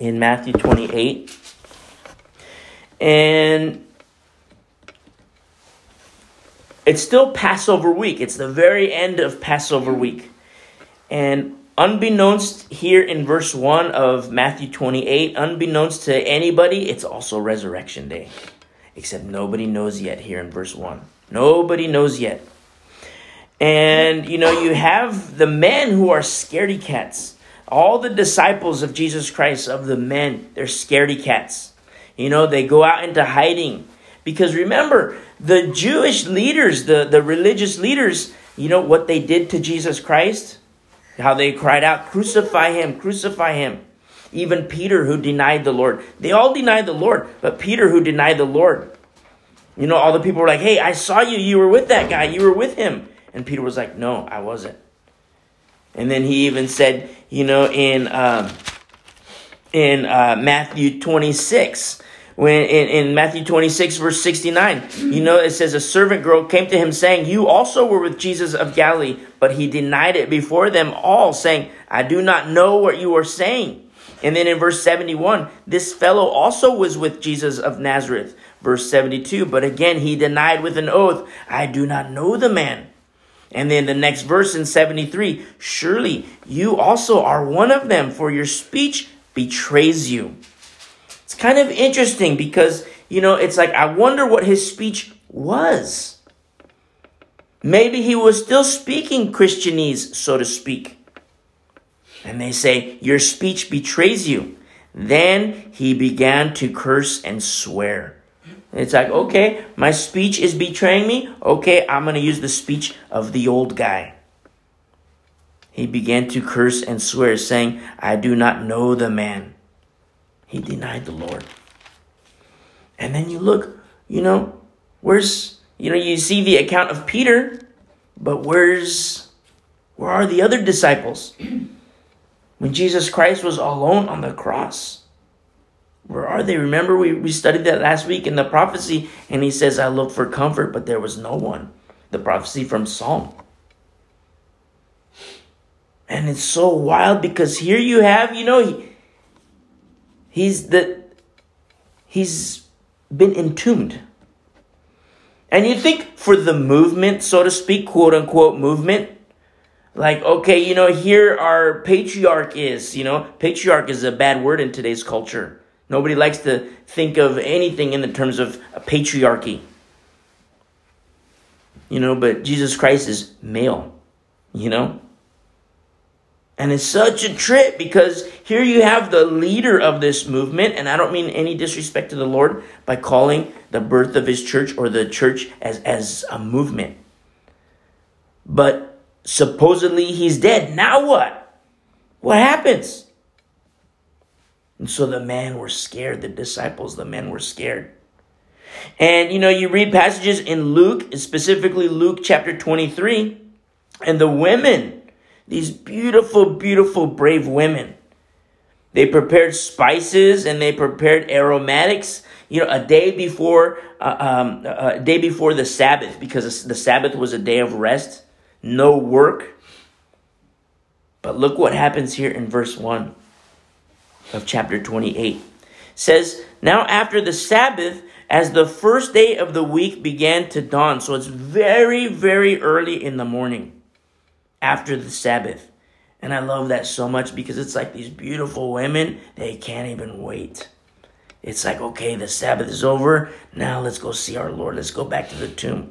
in Matthew 28. And it's still Passover week. It's the very end of Passover week. And unbeknownst here in verse 1 of Matthew 28, unbeknownst to anybody, it's also Resurrection Day. Except nobody knows yet here in verse 1. Nobody knows yet. And, you know, you have the men who are scaredy cats. All the disciples of Jesus Christ, of the men, they're scaredy cats. You know, they go out into hiding. Because remember, the Jewish leaders, the religious leaders, you know what they did to Jesus Christ? How they cried out, "Crucify him, crucify him." Even Peter, who denied the Lord. They all denied the Lord, but Peter, who denied the Lord. You know, all the people were like, "Hey, I saw you. You were with that guy. You were with him." And Peter was like, "No, I wasn't." And then he even said, you know, in Matthew 26, when in Matthew 26, verse 69, you know, it says, "A servant girl came to him saying, 'You also were with Jesus of Galilee.' But he denied it before them all, saying, 'I do not know what you are saying.'" And then in verse 71, "This fellow also was with Jesus of Nazareth." Verse 72, "But again, he denied with an oath, 'I do not know the man.'" And then the next verse in 73, "Surely you also are one of them, for your speech betrays you." It's kind of interesting because, you know, it's like, I wonder what his speech was. Maybe he was still speaking Christianese, so to speak. And they say, "Your speech betrays you." Then he began to curse and swear. It's like, okay, my speech is betraying me. Okay, I'm going to use the speech of the old guy. He began to curse and swear, saying, "I do not know the man." He denied the Lord. And then you look, you know, you see the account of Peter, but where are the other disciples? When Jesus Christ was alone on the cross. Where are they? Remember, we studied that last week in the prophecy, and he says, "I looked for comfort, but there was no one." The prophecy from Psalm. And it's so wild because here you have, you know, he's been entombed. And you think for the movement, so to speak, quote unquote movement, like, okay, you know, here our patriarch is, you know, patriarch is a bad word in today's culture. Nobody likes to think of anything in the terms of a patriarchy. You know, but Jesus Christ is male, you know. And it's such a trip because here you have the leader of this movement, and I don't mean any disrespect to the Lord by calling the birth of his church or the church as a movement. But supposedly he's dead. Now what? What happens? And so the men were scared. The disciples, the men were scared. And, you know, you read passages in Luke, specifically Luke chapter 23. And the women, these beautiful, beautiful, brave women, they prepared spices and they prepared aromatics, you know, a day before the Sabbath, because the Sabbath was a day of rest, no work. But look what happens here in verse 1. Of chapter 28. It says, "Now after the Sabbath, as the first day of the week began to dawn." So it's very, very early in the morning after the Sabbath. And I love that so much because it's like these beautiful women, they can't even wait. It's like, okay, the Sabbath is over. Now let's go see our Lord. Let's go back to the tomb.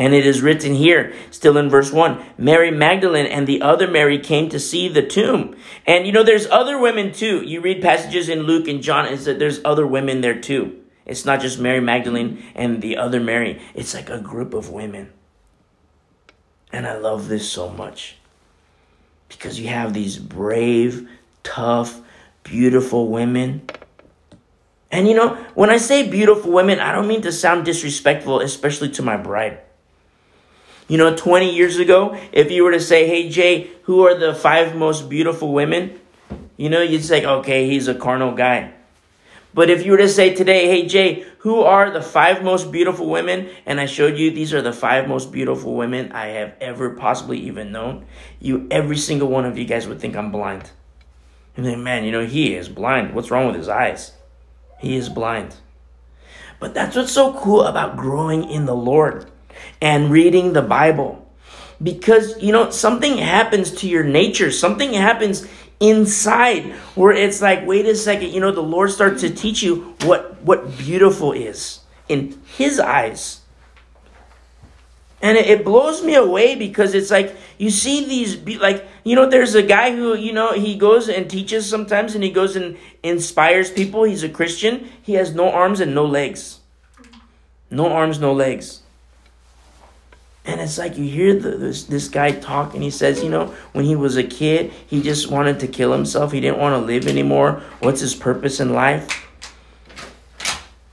And it is written here, still in verse 1, "Mary Magdalene and the other Mary came to see the tomb." And, you know, there's other women too. You read passages in Luke and John, and there's other women there too. It's not just Mary Magdalene and the other Mary. It's like a group of women. And I love this so much. Because you have these brave, tough, beautiful women. And, you know, when I say beautiful women, I don't mean to sound disrespectful, especially to my bride. You know, 20 years ago, if you were to say, "Hey, Jay, who are the 5 most beautiful women?" You know, you'd say, okay, he's a carnal guy. But if you were to say today, "Hey, Jay, who are the 5 most beautiful women?" And I showed you these are the 5 most beautiful women I have ever possibly even known. Every single one of you guys would think I'm blind. And then, man, he is blind. What's wrong with his eyes? He is blind. But that's what's so cool about growing in the Lord and reading the Bible. Because, something happens to your nature. Something happens inside where it's like, wait a second, the Lord starts to teach you what beautiful is in His eyes. And it blows me away because it's like, you see these, there's a guy who, he goes and teaches sometimes and he goes and inspires people. He's a Christian. He has no arms and no legs. No arms, no legs. And it's like you hear this guy talk and he says, when he was a kid, he just wanted to kill himself. He didn't want to live anymore. What's his purpose in life?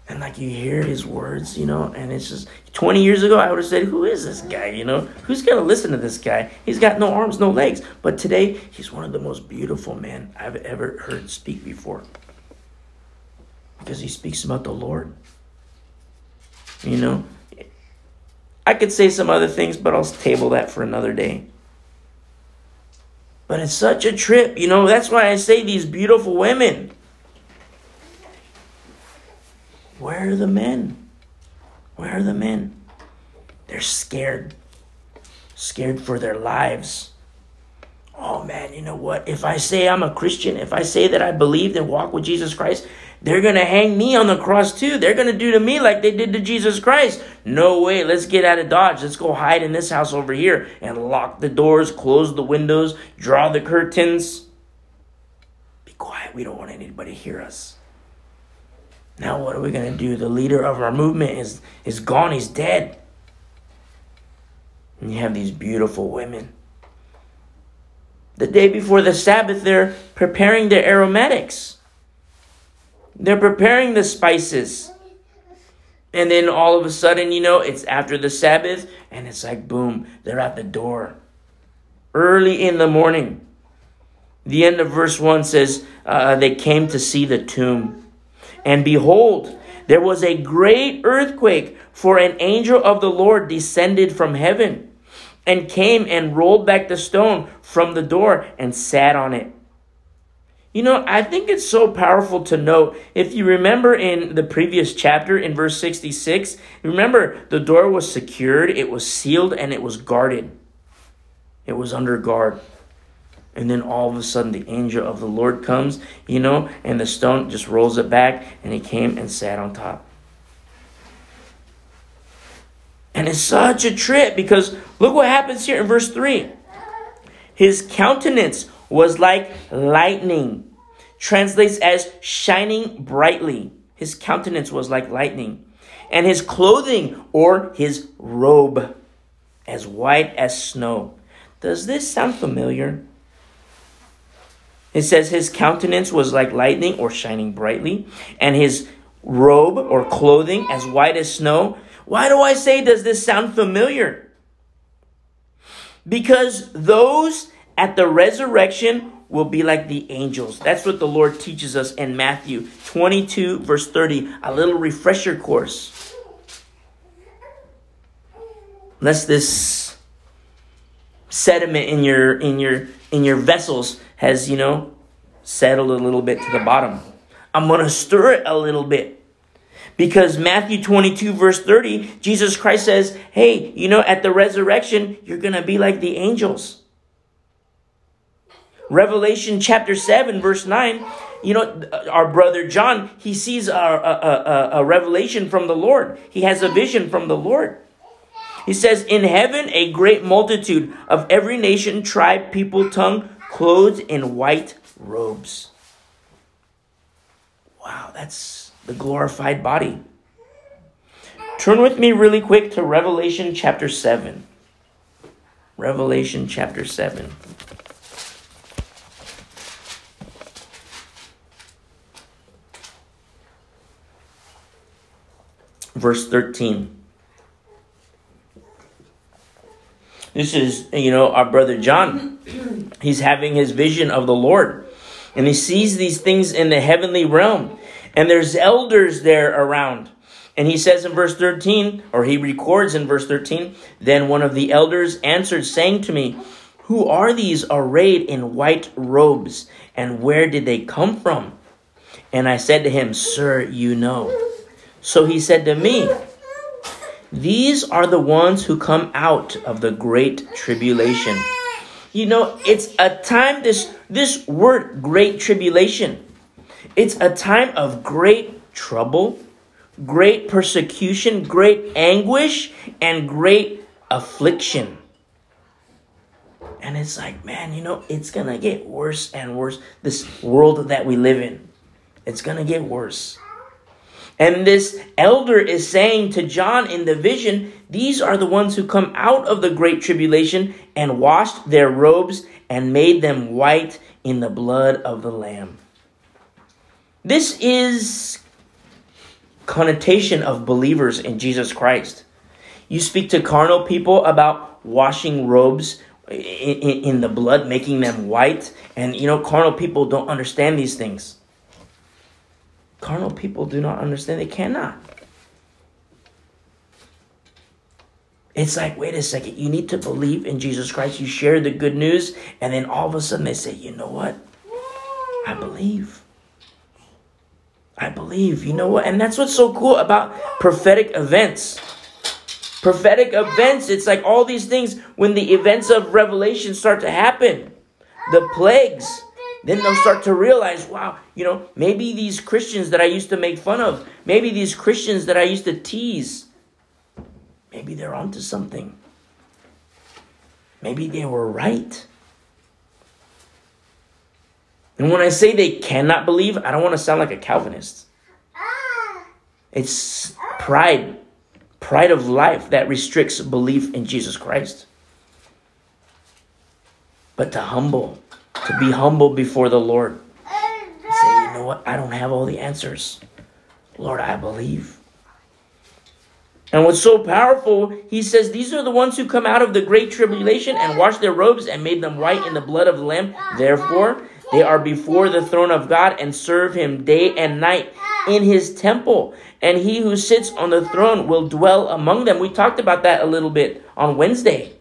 And like you hear his words, and it's just 20 years ago, I would have said, who is this guy? Who's going to listen to this guy? He's got no arms, no legs. But today, he's one of the most beautiful men I've ever heard speak before. Because he speaks about the Lord. I could say some other things, but I'll table that for another day. But it's such a trip, That's why I say these beautiful women. Where are the men? Where are the men? They're scared. Scared for their lives. Oh man, you know what? If I say I'm a Christian, if I say that I believe and walk with Jesus Christ, they're going to hang me on the cross too. They're going to do to me like they did to Jesus Christ. No way. Let's get out of Dodge. Let's go hide in this house over here and lock the doors, close the windows, draw the curtains. Be quiet. We don't want anybody to hear us. Now what are we going to do? The leader of our movement is gone. He's dead. And you have these beautiful women. The day before the Sabbath, they're preparing their aromatics. They're preparing the spices. And then all of a sudden, it's after the Sabbath. And it's like, boom, they're at the door. Early in the morning. The end of verse 1 says, they came to see the tomb. And behold, there was a great earthquake, for an angel of the Lord descended from heaven and came and rolled back the stone from the door and sat on it. I think it's so powerful to note, if you remember in the previous chapter, in verse 66, remember the door was secured, it was sealed, and it was guarded. It was under guard. And then all of a sudden the angel of the Lord comes, and the stone just rolls it back, and he came and sat on top. And it's such a trip because look what happens here in verse 3. His countenance was like lightning. Translates as shining brightly. His countenance was like lightning. And his clothing, or his robe, as white as snow. Does this sound familiar? It says his countenance was like lightning, or shining brightly. And his robe or clothing as white as snow. Why do I say, does this sound familiar? Because those at the resurrection will be like the angels. That's what the Lord teaches us in Matthew 22, verse 30, a little refresher course. Lest this sediment in your vessels has, settled a little bit to the bottom. I'm going to stir it a little bit. Because Matthew 22, verse 30, Jesus Christ says, hey, at the resurrection, you're going to be like the angels. Revelation chapter 7, verse 9, our brother John, he sees a revelation from the Lord. He has a vision from the Lord. He says, in heaven, a great multitude of every nation, tribe, people, tongue, clothed in white robes. Wow, that's the glorified body. Turn with me really quick to Revelation chapter 7. Revelation chapter 7. Verse 13. This is, our brother John. He's having his vision of the Lord. And he sees these things in the heavenly realm. And there's elders there around. And he says in verse 13, or he records in verse 13, then one of the elders answered, saying to me, who are these arrayed in white robes and where did they come from? And I said to him, Sir, you know. So he said to me, These are the ones who come out of the great tribulation. You know, it's a time, this word, great tribulation, it's a time of great trouble, great persecution, great anguish, and great affliction. And it's like, man, you know, it's going to get worse and worse. This world that we live in, it's going to get worse. And this elder is saying to John in the vision, these are the ones who come out of the great tribulation and washed their robes and made them white in the blood of the Lamb. This is connotation of believers in Jesus Christ. You speak to carnal people about washing robes in the blood, making them white. And, you know, carnal people don't understand these things. Carnal people do not understand. They cannot. It's like, wait a second. You need to believe in Jesus Christ. You share the good news. And then all of a sudden they say, you know what? I believe. You know what? And that's what's so cool about prophetic events. Prophetic events, it's like all these things, when the events of Revelation start to happen, the plagues, then they'll start to realize, wow, you know, maybe these Christians that I used to make fun of, maybe these Christians that I used to tease, maybe they're onto something. Maybe they were right. And when I say they cannot believe, I don't want to sound like a Calvinist. It's pride of life that restricts belief in Jesus Christ. But to be humble before the Lord. Say, you know what? I don't have all the answers. Lord, I believe. And what's so powerful, he says, these are the ones who come out of the great tribulation and washed their robes and made them white in the blood of the Lamb. Therefore, they are before the throne of God and serve him day and night in his temple. And he who sits on the throne will dwell among them. We talked about that a little bit on Wednesday.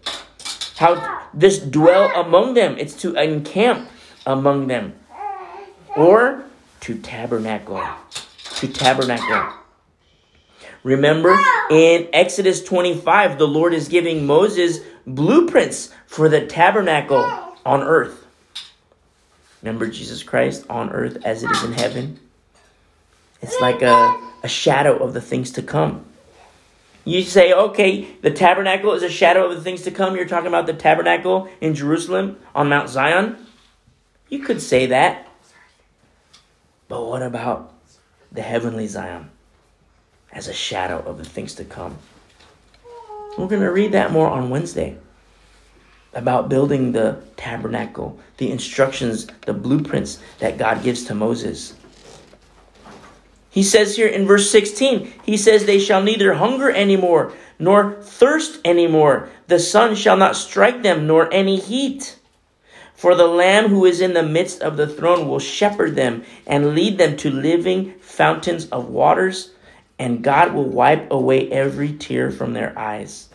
How this dwell among them. It's to encamp among them. Or to tabernacle. To tabernacle. Remember, in Exodus 25, the Lord is giving Moses blueprints for the tabernacle on earth. Remember Jesus Christ on earth as it is in heaven. It's like a shadow of the things to come. You say, okay, the tabernacle is a shadow of the things to come. You're talking about the tabernacle in Jerusalem on Mount Zion. You could say that. But what about the heavenly Zion as a shadow of the things to come? We're going to read that more on Wednesday. About building the tabernacle, the instructions, the blueprints that God gives to Moses. He says here in verse 16, he says, they shall neither hunger anymore, nor thirst anymore. The sun shall not strike them, nor any heat. For the Lamb who is in the midst of the throne will shepherd them and lead them to living fountains of waters, and God will wipe away every tear from their eyes.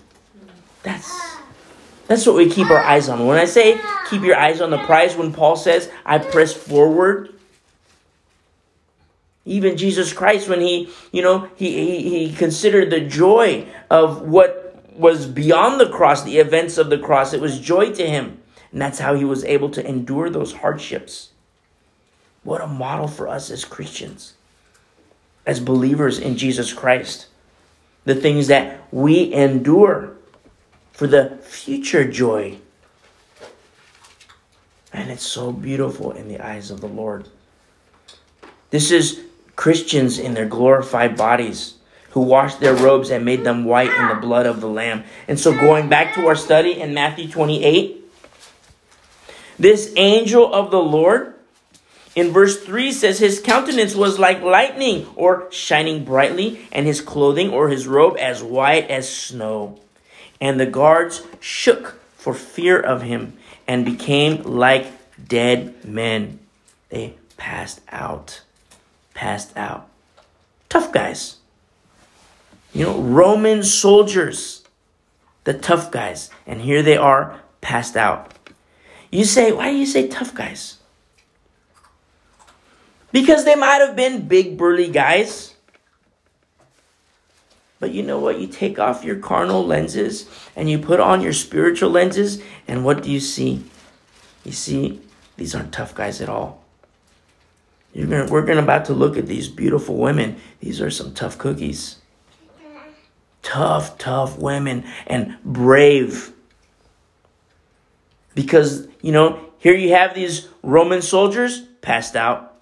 That's what we keep our eyes on. When I say keep your eyes on the prize, when Paul says, I press forward. Even Jesus Christ, when he considered the joy of what was beyond the cross, the events of the cross, it was joy to him. And that's how he was able to endure those hardships. What a model for us as Christians, as believers in Jesus Christ. The things that we endure for the future joy. And it's so beautiful in the eyes of the Lord. This is Christians in their glorified bodies who washed their robes and made them white in the blood of the Lamb. And so going back to our study in Matthew 28, this angel of the Lord in verse 3 says his countenance was like lightning or shining brightly, and his clothing or his robe as white as snow. And the guards shook for fear of him and became like dead men. They passed out. Tough guys. You know, Roman soldiers, the tough guys. And here they are, passed out. You say, why do you say tough guys? Because they might have been big, burly guys. But you know what? You take off your carnal lenses and you put on your spiritual lenses. And what do you see? You see, these aren't tough guys at all. We're about to look at these beautiful women. These are some tough cookies. Tough women and brave. Because, you know, here you have these Roman soldiers passed out.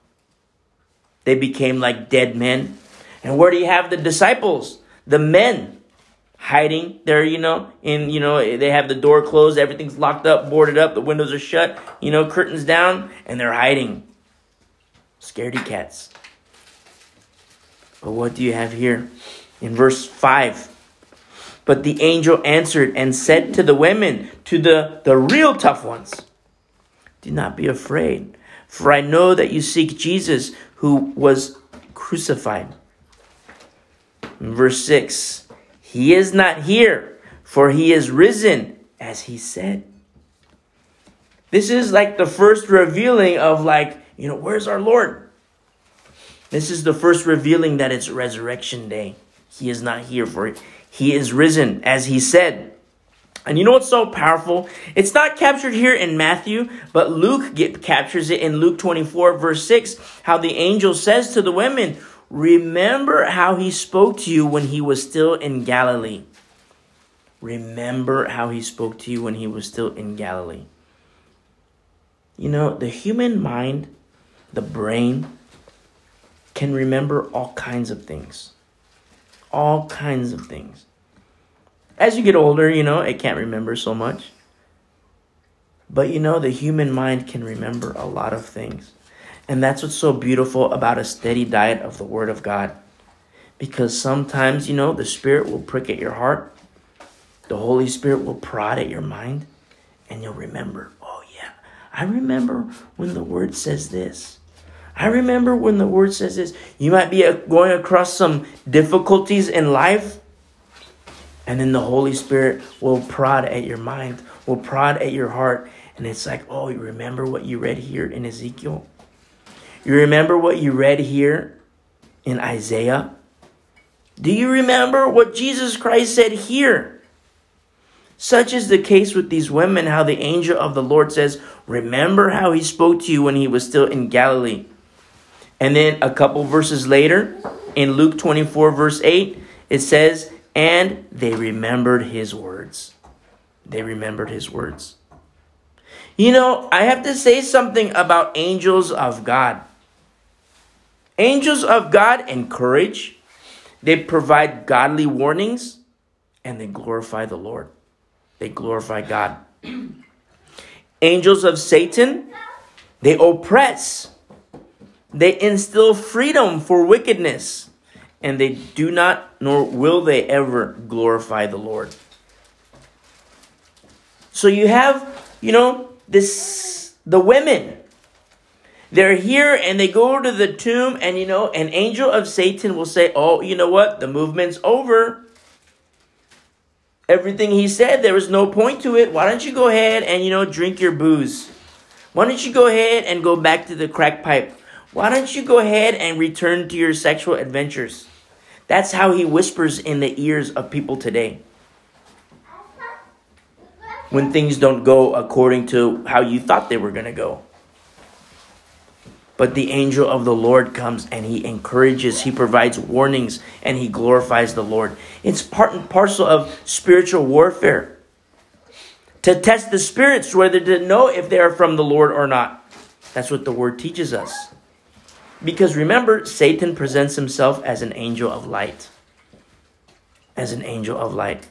They became like dead men. And where do you have the disciples? The men hiding there, they have the door closed. Everything's locked up, boarded up. The windows are shut, curtains down. And they're hiding. Scaredy cats. But what do you have here? In verse 5, but the angel answered and said to the women, to the real tough ones, do not be afraid, for I know that you seek Jesus who was crucified. In verse 6, he is not here, for he is risen, as he said. This is like the first revealing of where's our Lord? This is the first revealing that it's resurrection day. He is not here, for it. He is risen, as he said. And you know what's so powerful? It's not captured here in Matthew, but Luke captures it in Luke 24, verse 6, how the angel says to the women, remember how he spoke to you when he was still in Galilee. Remember how he spoke to you when he was still in Galilee. You know, the human mind, the brain, can remember all kinds of things. All kinds of things. As you get older, it can't remember so much. But the human mind can remember a lot of things. And that's what's so beautiful about a steady diet of the Word of God. Because sometimes, the Spirit will prick at your heart. The Holy Spirit will prod at your mind. And you'll remember, oh yeah, I remember when the Word says this. I remember when the Word says this. You might be going across some difficulties in life. And then the Holy Spirit will prod at your mind, will prod at your heart. And it's like, oh, you remember what you read here in Ezekiel? You remember what you read here in Isaiah? Do you remember what Jesus Christ said here? Such is the case with these women, how the angel of the Lord says, remember how he spoke to you when he was still in Galilee. And then a couple verses later, in Luke 24, verse 8, it says, and they remembered his words. They remembered his words. I have to say something about angels of God. Angels of God encourage. They provide godly warnings. And they glorify the Lord. They glorify God. Angels of Satan, they oppress. They instill freedom for wickedness, and they do not, nor will they ever glorify the Lord. So you have, the women. They're here and they go to the tomb, and an angel of Satan will say, oh, you know what? The movement's over. Everything he said, there was no point to it. Why don't you go ahead and, drink your booze? Why don't you go ahead and go back to the crack pipe? Why don't you go ahead and return to your sexual adventures? That's how he whispers in the ears of people today. When things don't go according to how you thought they were going to go. But the angel of the Lord comes and he encourages, he provides warnings, and he glorifies the Lord. It's part and parcel of spiritual warfare. To test the spirits, whether to know if they are from the Lord or not. That's what the word teaches us. Because remember, Satan presents himself as an angel of light. As an angel of light.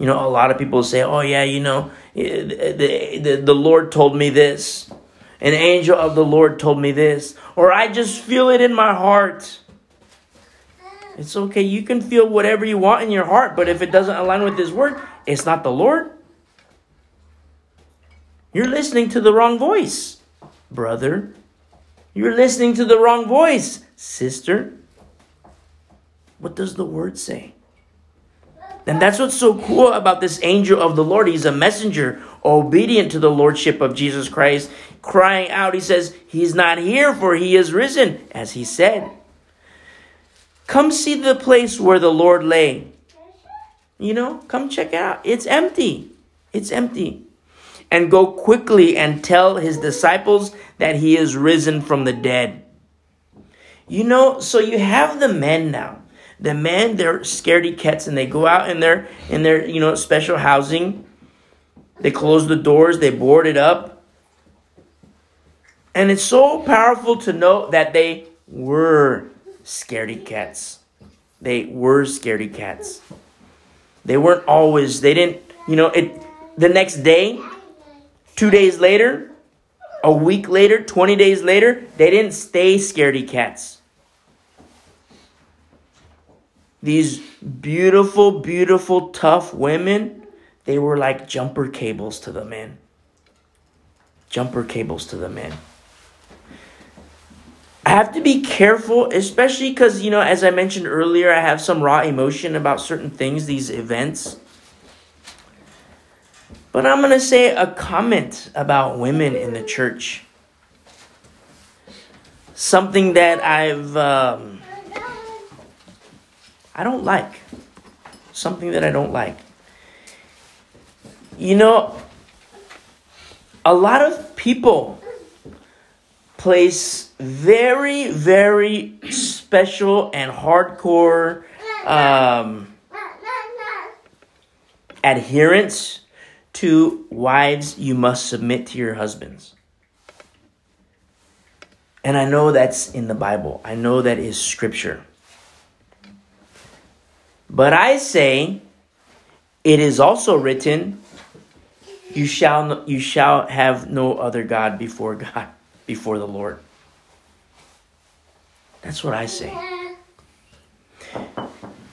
A lot of people say, oh yeah, the Lord told me this. An angel of the Lord told me this. Or I just feel it in my heart. It's okay. You can feel whatever you want in your heart. But if it doesn't align with his word, it's not the Lord. You're listening to the wrong voice, brother. You're listening to the wrong voice, sister. What does the word say? And that's what's so cool about this angel of the Lord. He's a messenger, obedient to the lordship of Jesus Christ. crying out, he says, "He's not here, for he is risen, as he said." Come see the place where the Lord lay. You know, come check it out. It's empty. It's empty. And go quickly and tell his disciples that he is risen from the dead. You know, so you have the men now. The men, they're scaredy cats, and they go out in their special housing. They close the doors, they board it up. And it's so powerful to know that they were scaredy cats. They were scaredy cats. They weren't always, they didn't, the next day, 2 days later, a week later, 20 days later, they didn't stay scaredy cats. These beautiful, beautiful, tough women, they were like jumper cables to the men. Jumper cables to the men. I have to be careful, especially because, as I mentioned earlier, I have some raw emotion about certain things, these events. But I'm going to say a comment about women in the church. Something that I don't like. Something that I don't like. A lot of people place very, very special and hardcore adherence to wives, you must submit to your husbands. And I know that's in the Bible. I know that is scripture. But I say, it is also written, you shall have no other God, before the Lord. That's what I say.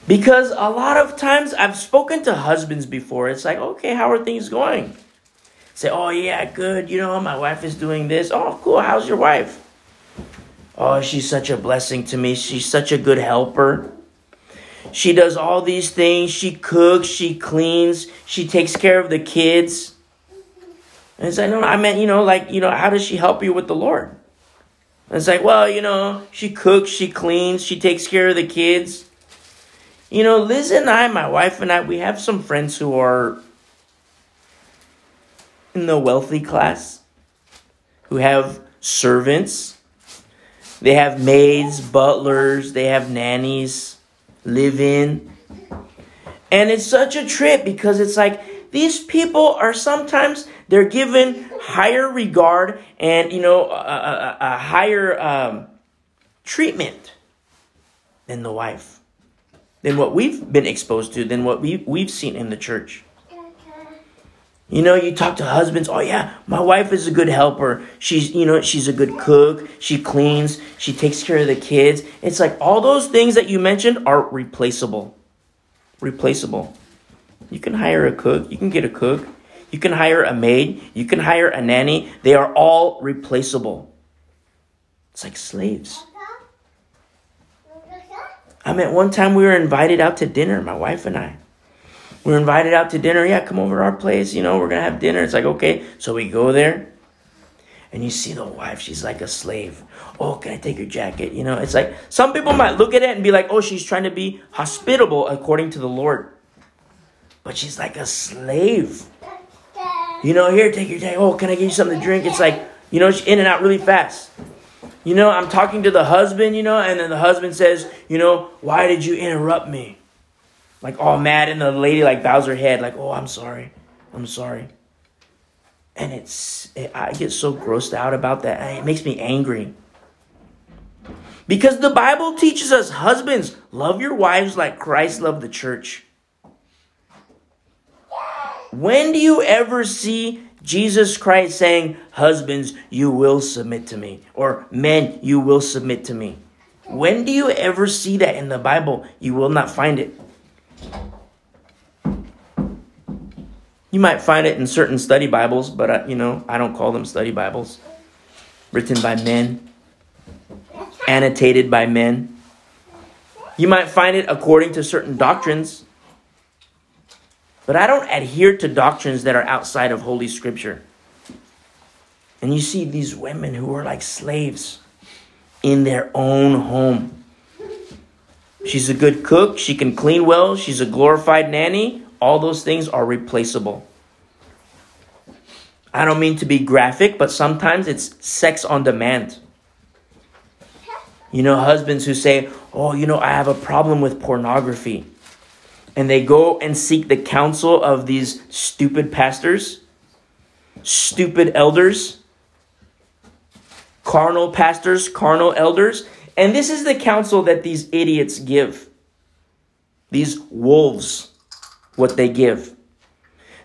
Because a lot of times I've spoken to husbands before. It's like, okay, how are things going? Say, oh yeah, good. My wife is doing this. Oh, cool. How's your wife? Oh, she's such a blessing to me. She's such a good helper. She does all these things. She cooks. She cleans. She takes care of the kids. And it's like, no, I meant, how does she help you with the Lord? And it's like, well, she cooks. She cleans. She takes care of the kids. Liz and I, my wife and I, we have some friends who are in the wealthy class, who have servants. They have maids, butlers, they have nannies, live in. And it's such a trip because it's like these people are sometimes, they're given higher regard and, a higher treatment than the wife. Than what we've been exposed to, than what we've seen in the church. You talk to husbands, oh yeah, my wife is a good helper. She's a good cook. She cleans. She takes care of the kids. It's like all those things that you mentioned are replaceable. Replaceable. You can hire a cook. You can get a cook. You can hire a maid. You can hire a nanny. They are all replaceable. It's like slaves. One time we were invited out to dinner, my wife and I. We were invited out to dinner. Yeah, come over to our place. We're going to have dinner. It's like, okay. So we go there. And you see the wife. She's like a slave. Oh, can I take your jacket? It's like some people might look at it and be like, oh, she's trying to be hospitable according to the Lord. But she's like a slave. Here, take your jacket. Oh, can I give you something to drink? It's like, she's in and out really fast. I'm talking to the husband, and then the husband says, why did you interrupt me? Like all mad, and the lady like bows her head like, oh, I'm sorry. And I get so grossed out about that. It makes me angry. Because the Bible teaches us, husbands, love your wives like Christ loved the church. When do you ever see Jesus Christ saying, husbands, you will submit to me, or men, you will submit to me? When do you ever see that in the Bible? You will not find it. You might find it in certain study Bibles, but I don't call them study Bibles. Written by men, annotated by men. You might find it according to certain doctrines. But I don't adhere to doctrines that are outside of Holy Scripture. And you see these women who are like slaves in their own home. She's a good cook. She can clean well. She's a glorified nanny. All those things are replaceable. I don't mean to be graphic, but sometimes it's sex on demand. You know, husbands who say, oh, you know, I have a problem with pornography. And they go and seek the counsel of these stupid pastors, stupid elders, carnal pastors, carnal elders. And this is the counsel that these idiots give. These wolves, what they give.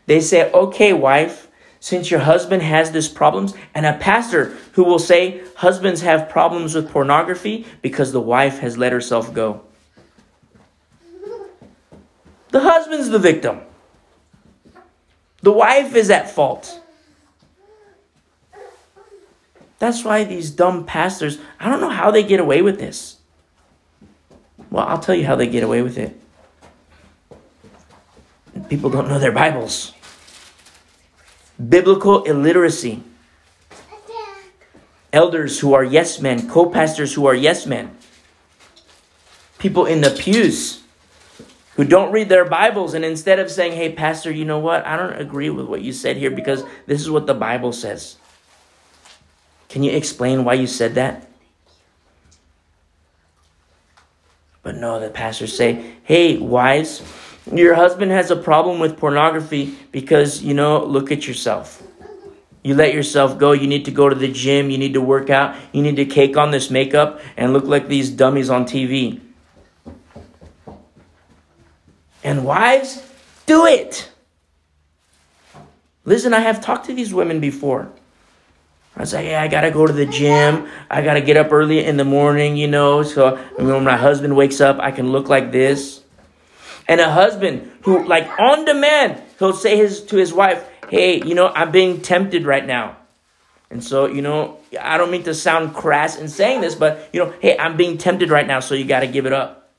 They say, okay, wife, since your husband has this problems, and a pastor who will say husbands have problems with pornography because the wife has let herself go. The husband's the victim. The wife is at fault. That's why these dumb pastors, I don't know how they get away with this. Well, I'll tell you how they get away with it. People don't know their Bibles. Biblical illiteracy. Elders who are yes men, co-pastors who are yes men. People in the pews who don't read their Bibles, and instead of saying, hey, pastor, you know what? I don't agree with what you said here because this is what the Bible says. Can you explain why you said that? But no, the pastors say, hey, wives, your husband has a problem with pornography because, you know, look at yourself. You let yourself go. You need to go to the gym. You need to work out. You need to cake on this makeup and look like these dummies on TV. And wives, do it. Liz and I have talked to these women before. I was like, yeah, I got to go to the gym. I got to get up early in the morning, you know, so when my husband wakes up, I can look like this. And a husband who, like, on demand, he'll say to his wife, hey, you know, I'm being tempted right now. And so, you know, I don't mean to sound crass in saying this, but, you know, hey, I'm being tempted right now, so you got to give it up.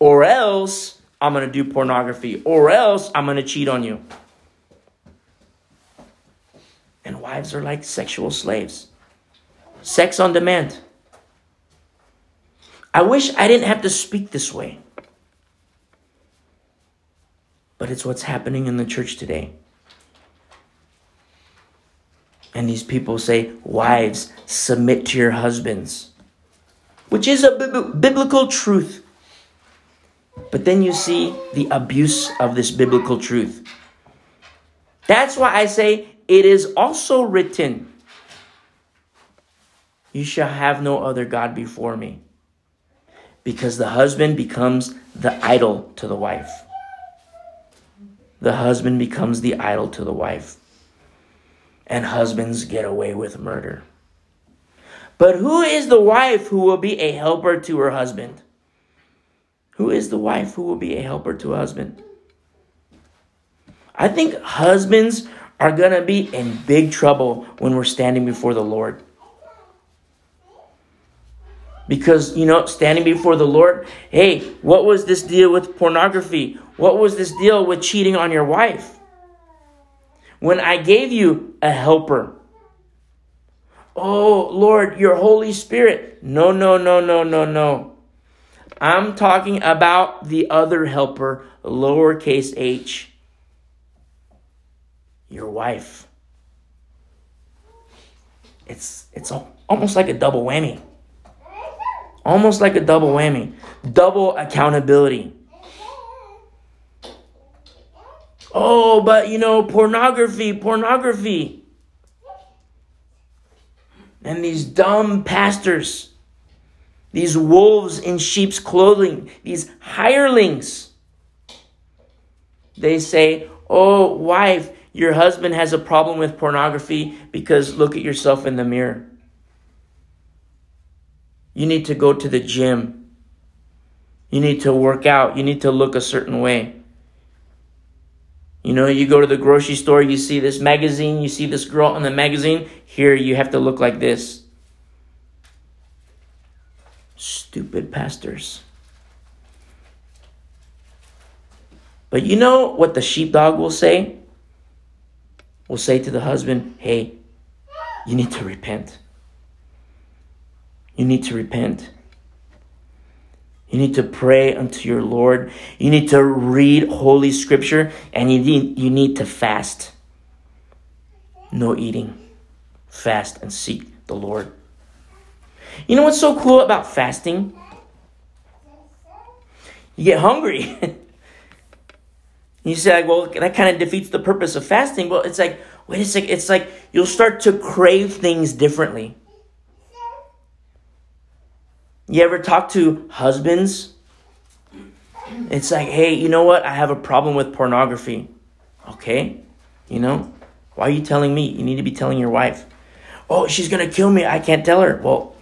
Or else I'm going to do pornography. Or else I'm going to cheat on you. And wives are like sexual slaves. Sex on demand. I wish I didn't have to speak this way. But it's what's happening in the church today. And these people say, wives, submit to your husbands, which is a biblical truth. But then you see the abuse of this biblical truth. That's why I say it is also written, you shall have no other God before me. Because the husband becomes the idol to the wife. The husband becomes the idol to the wife. And husbands get away with murder. But who is the wife who will be a helper to her husband? Who is the wife who will be a helper to a husband? I think husbands are going to be in big trouble when we're standing before the Lord. Because, you know, standing before the Lord, hey, what was this deal with pornography? What was this deal with cheating on your wife? When I gave you a helper. Oh, Lord, your Holy Spirit. No. I'm talking about the other helper, lowercase h. Your wife. It's almost like a double whammy. Almost like a double whammy. Double accountability. Oh, but you know, pornography. And these dumb pastors, these wolves in sheep's clothing, these hirelings, they say, oh, wife, your husband has a problem with pornography because look at yourself in the mirror. You need to go to the gym. You need to work out. You need to look a certain way. You know, you go to the grocery store, you see this magazine, you see this girl in the magazine. Here, you have to look like this. Stupid pastors. But you know what the sheepdog will say? will say to the husband, hey, you need to repent. You need to repent. You need to pray unto your Lord. You need to read Holy Scripture, and you need to fast. No eating. Fast and seek the Lord. You know what's so cool about fasting? You get hungry. You say, like, well, that kind of defeats the purpose of fasting. Well, it's like, wait a second. It's like you'll start to crave things differently. You ever talk to husbands? It's like, hey, you know what? I have a problem with pornography. Okay. You know? Why are you telling me? You need to be telling your wife. Oh, she's going to kill me. I can't tell her. Well,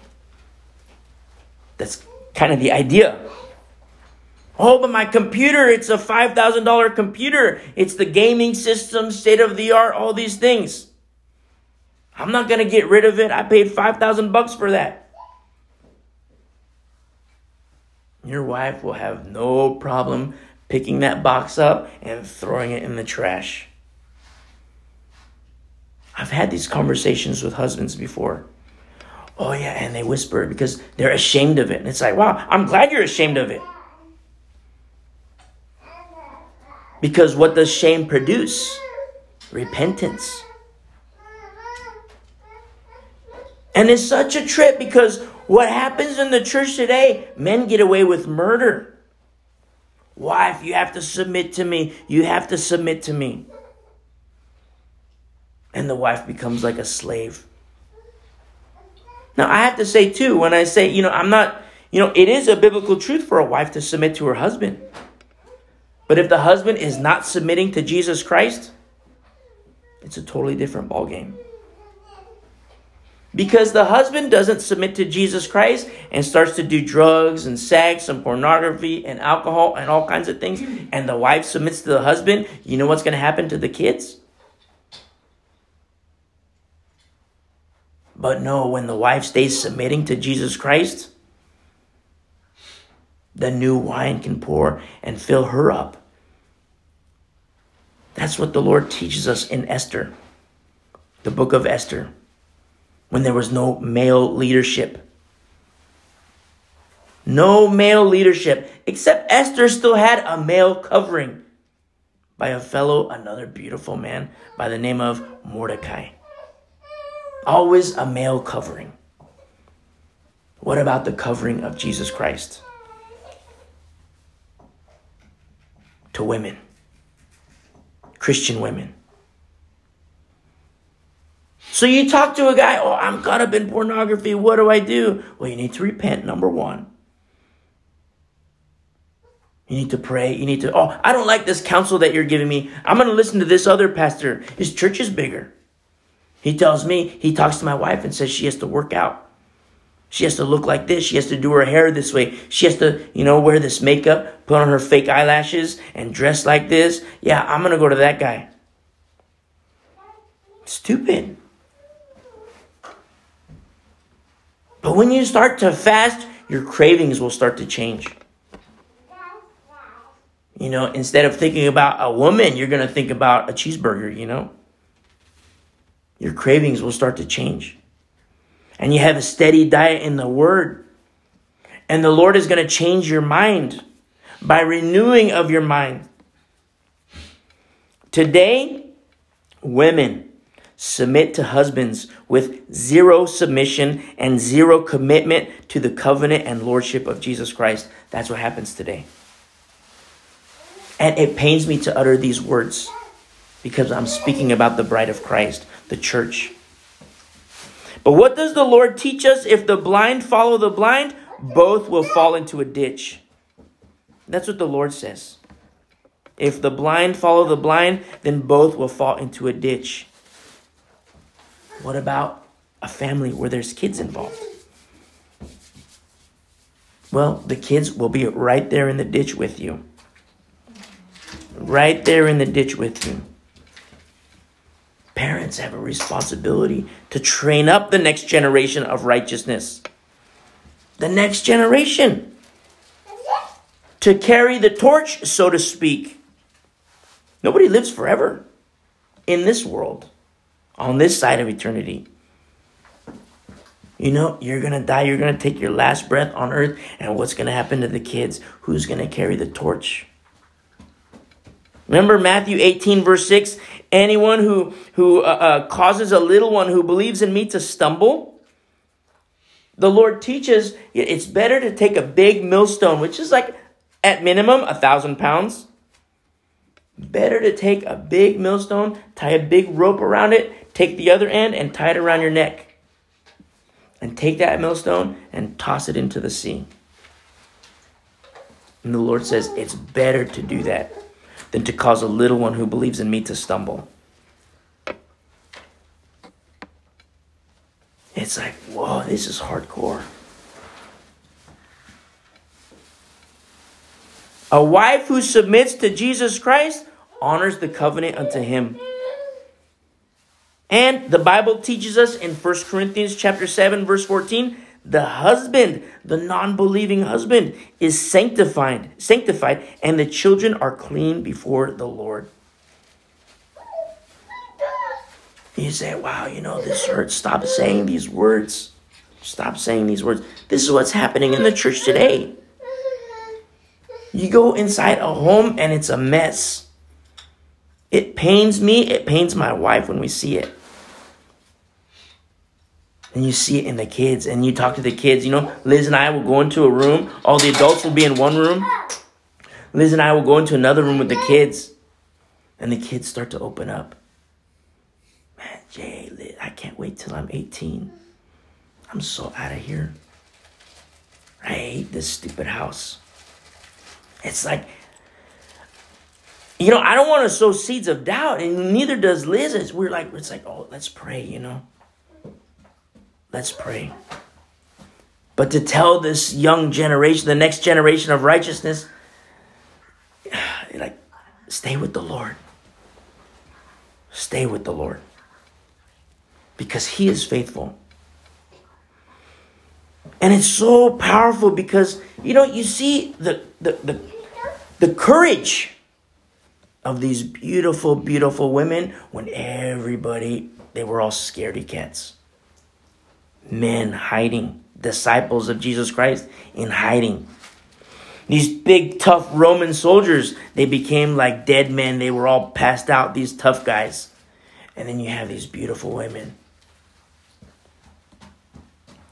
that's kind of the idea. Oh, but my computer, it's a $5,000 computer. It's the gaming system, state of the art, all these things. I'm not going to get rid of it. I paid $5,000 for that. Your wife will have no problem picking that box up and throwing it in the trash. I've had these conversations with husbands before. Oh, yeah, and they whisper because they're ashamed of it. And it's like, wow, I'm glad you're ashamed of it. Because what does shame produce? Repentance. And it's such a trip because what happens in the church today, men get away with murder. Wife, you have to submit to me. You have to submit to me. And the wife becomes like a slave. Now, I have to say, too, when I say, I'm not, it is a biblical truth for a wife to submit to her husband. But if the husband is not submitting to Jesus Christ, it's a totally different ballgame. Because the husband doesn't submit to Jesus Christ and starts to do drugs and sex and pornography and alcohol and all kinds of things, and the wife submits to the husband, you know what's going to happen to the kids? But no, when the wife stays submitting to Jesus Christ, the new wine can pour and fill her up. That's what the Lord teaches us in Esther, the book of Esther, when there was no male leadership. No male leadership, except Esther still had a male covering by another beautiful man by the name of Mordecai. Always a male covering. What about the covering of Jesus Christ? To women, Christian women. So you talk to a guy, oh, I'm caught up in pornography, what do I do? Well, you need to repent, number one. You need to pray, oh, I don't like this counsel that you're giving me. I'm going to listen to this other pastor. His church is bigger. He tells me, he talks to my wife and says she has to work out. She has to look like this. She has to do her hair this way. She has to, wear this makeup, put on her fake eyelashes, and dress like this. Yeah, I'm going to go to that guy. Stupid. But when you start to fast, your cravings will start to change. Instead of thinking about a woman, you're going to think about a cheeseburger, Your cravings will start to change. And you have a steady diet in the Word. And the Lord is going to change your mind by renewing of your mind. Today, women submit to husbands with zero submission and zero commitment to the covenant and lordship of Jesus Christ. That's what happens today. And it pains me to utter these words, because I'm speaking about the bride of Christ, the church. But what does the Lord teach us? If the blind follow the blind, both will fall into a ditch. That's what the Lord says. If the blind follow the blind, then both will fall into a ditch. What about a family where there's kids involved? Well, the kids will be right there in the ditch with you. Right there in the ditch with you. Parents have a responsibility to train up the next generation of righteousness. The next generation. To carry the torch, so to speak. Nobody lives forever in this world. on this side of eternity. You know, you're going to die. You're going to take your last breath on earth. And what's going to happen to the kids? Who's going to carry the torch? Remember Matthew 18, verse 6? Anyone who causes a little one who believes in me to stumble. The Lord teaches it's better to take a big millstone, which is like at minimum 1,000 pounds. Better to take a big millstone, tie a big rope around it, take the other end and tie it around your neck. And take that millstone and toss it into the sea. And the Lord says, it's better to do that than to cause a little one who believes in me to stumble. It's like, whoa, this is hardcore. A wife who submits to Jesus Christ honors the covenant unto him. And the Bible teaches us in 1 Corinthians chapter 7, verse 14, the husband, the non-believing husband, is sanctified, and the children are clean before the Lord. You say, wow, you know, this hurts. Stop saying these words. Stop saying these words. This is what's happening in the church today. You go inside a home and it's a mess. It pains me. It pains my wife when we see it. And you see it in the kids and you talk to the kids. You know, Liz and I will go into a room. All the adults will be in one room. Liz and I will go into another room with the kids. And the kids start to open up. Man, Jay, Liz, I can't wait till I'm 18. I'm so out of here. I hate this stupid house. It's like, you know, I don't want to sow seeds of doubt, and neither does Liz. We're like, it's like, oh, let's pray, you know. Let's pray. But to tell this young generation, the next generation of righteousness, like, stay with the Lord. Stay with the Lord. Because he is faithful. And it's so powerful because, you know, you see the courage of these beautiful, beautiful women when everybody, they were all scaredy cats. Men hiding, disciples of Jesus Christ in hiding. These big, tough Roman soldiers, they became like dead men. They were all passed out, these tough guys. And then you have these beautiful women.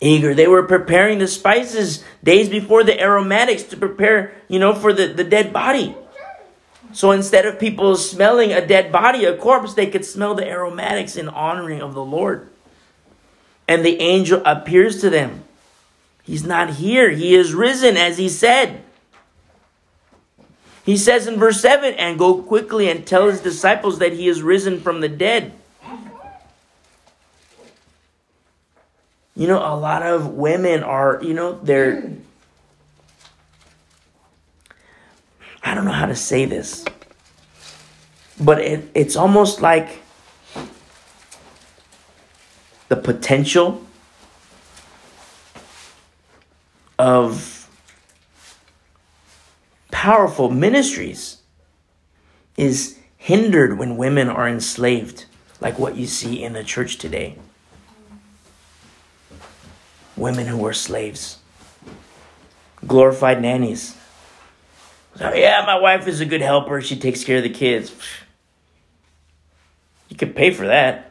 Eager. They were preparing the spices days before, the aromatics to prepare, you know, for the dead body. So instead of people smelling a dead body, a corpse, they could smell the aromatics in honoring of the Lord. And the angel appears to them. He's not here. He is risen, as he said. He says in verse 7, and go quickly and tell his disciples that he is risen from the dead. You know, a lot of women are, you know, they're... I don't know how to say this, but it's almost like the potential of powerful ministries is hindered when women are enslaved, like what you see in the church today. Women who were slaves, glorified nannies. So, yeah, my wife is a good helper. She takes care of the kids. You could pay for that.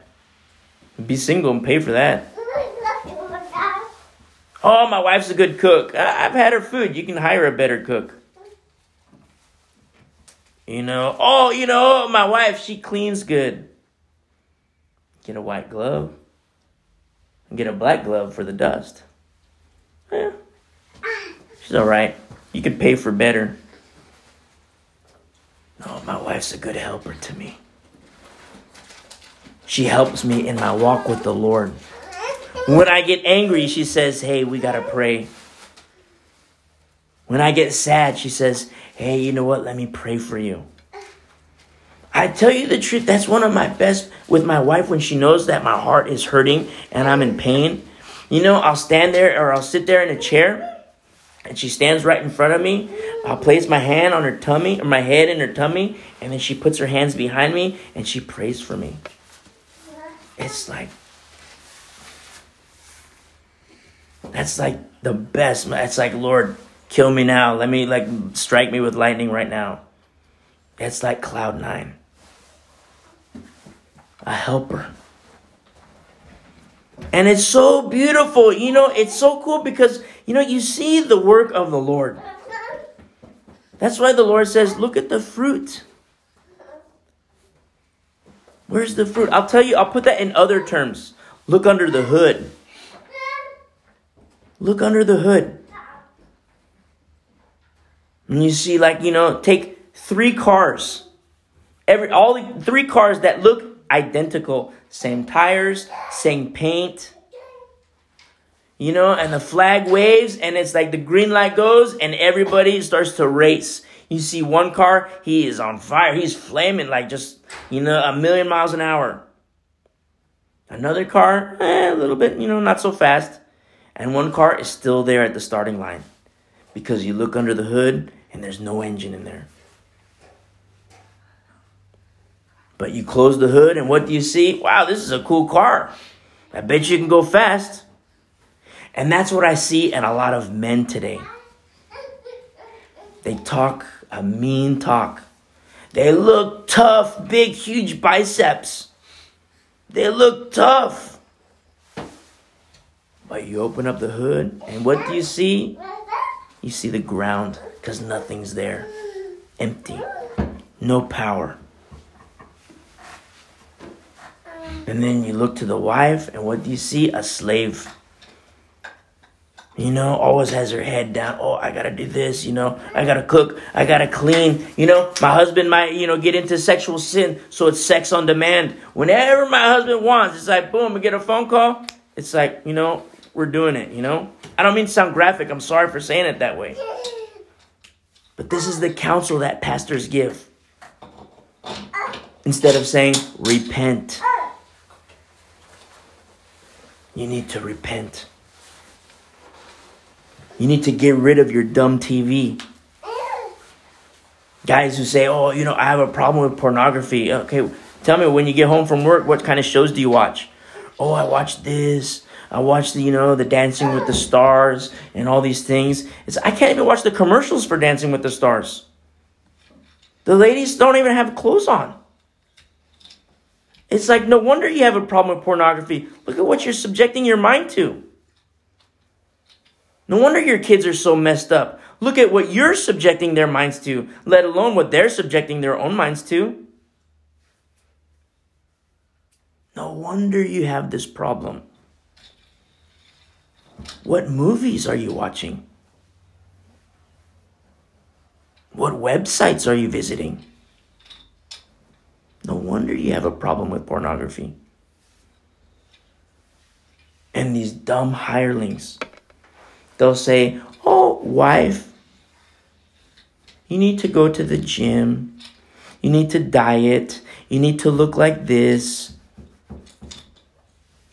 Be single and pay for that. Oh, my wife's a good cook. I've had her food. You can hire a better cook. You know, oh, you know, my wife, she cleans good. Get a white glove. Get a black glove for the dust. Yeah. She's all right. You could pay for better. No, my wife's a good helper to me. She helps me in my walk with the Lord. When I get angry, she says, hey, we got to pray. When I get sad, she says, hey, you know what? Let me pray for you. I tell you the truth, that's one of my best with my wife when she knows that my heart is hurting and I'm in pain. You know, I'll stand there or I'll sit there in a chair. And she stands right in front of me. I'll place my hand on her tummy, or my head in her tummy. And then she puts her hands behind me and she prays for me. it's like, that's like the best. It's like, Lord, kill me now. Let me, like, strike me with lightning right now. It's like cloud nine. A helper. And it's so beautiful. You know, it's so cool because, you know, you see the work of the Lord. That's why the Lord says, look at the fruit. Where's the fruit? I'll tell you, I'll put that in other terms. Look under the hood. Look under the hood. And you see, like, you know, take 3 cars. All the 3 cars that look identical. Same tires, same paint. You know, and the flag waves, and it's like the green light goes, and everybody starts to race. You see one car, he is on fire. He's flaming like just, you know, 1,000,000 miles an hour. Another car, a little bit, you know, not so fast. And one car is still there at the starting line because you look under the hood and there's no engine in there. But you close the hood and what do you see? Wow, this is a cool car. I bet you can go fast. And that's what I see in a lot of men today. They talk a mean talk. They look tough, big, huge biceps. They look tough. But you open up the hood and what do you see? You see the ground because nothing's there. Empty. No power. And then you look to the wife and what do you see? A slave. You know, always has her head down. Oh, I got to do this, you know. I got to cook. I got to clean. You know, my husband might, you know, get into sexual sin. So it's sex on demand. Whenever my husband wants, it's like, boom, we get a phone call. It's like, you know, we're doing it, you know. I don't mean to sound graphic. I'm sorry for saying it that way. But this is the counsel that pastors give. Instead of saying, repent. You need to repent. You need to get rid of your dumb TV. Guys who say, oh, you know, I have a problem with pornography. Okay, tell me when you get home from work, what kind of shows do you watch? Oh, I watch this. I watch the, you know, the Dancing with the Stars and all these things. I can't even watch the commercials for Dancing with the Stars. The ladies don't even have clothes on. It's like, no wonder you have a problem with pornography. Look at what you're subjecting your mind to. No wonder your kids are so messed up. Look at what you're subjecting their minds to, let alone what they're subjecting their own minds to. No wonder you have this problem. What movies are you watching? What websites are you visiting? No wonder you have a problem with pornography. And these dumb hirelings. They'll say, oh, wife, you need to go to the gym. You need to diet. You need to look like this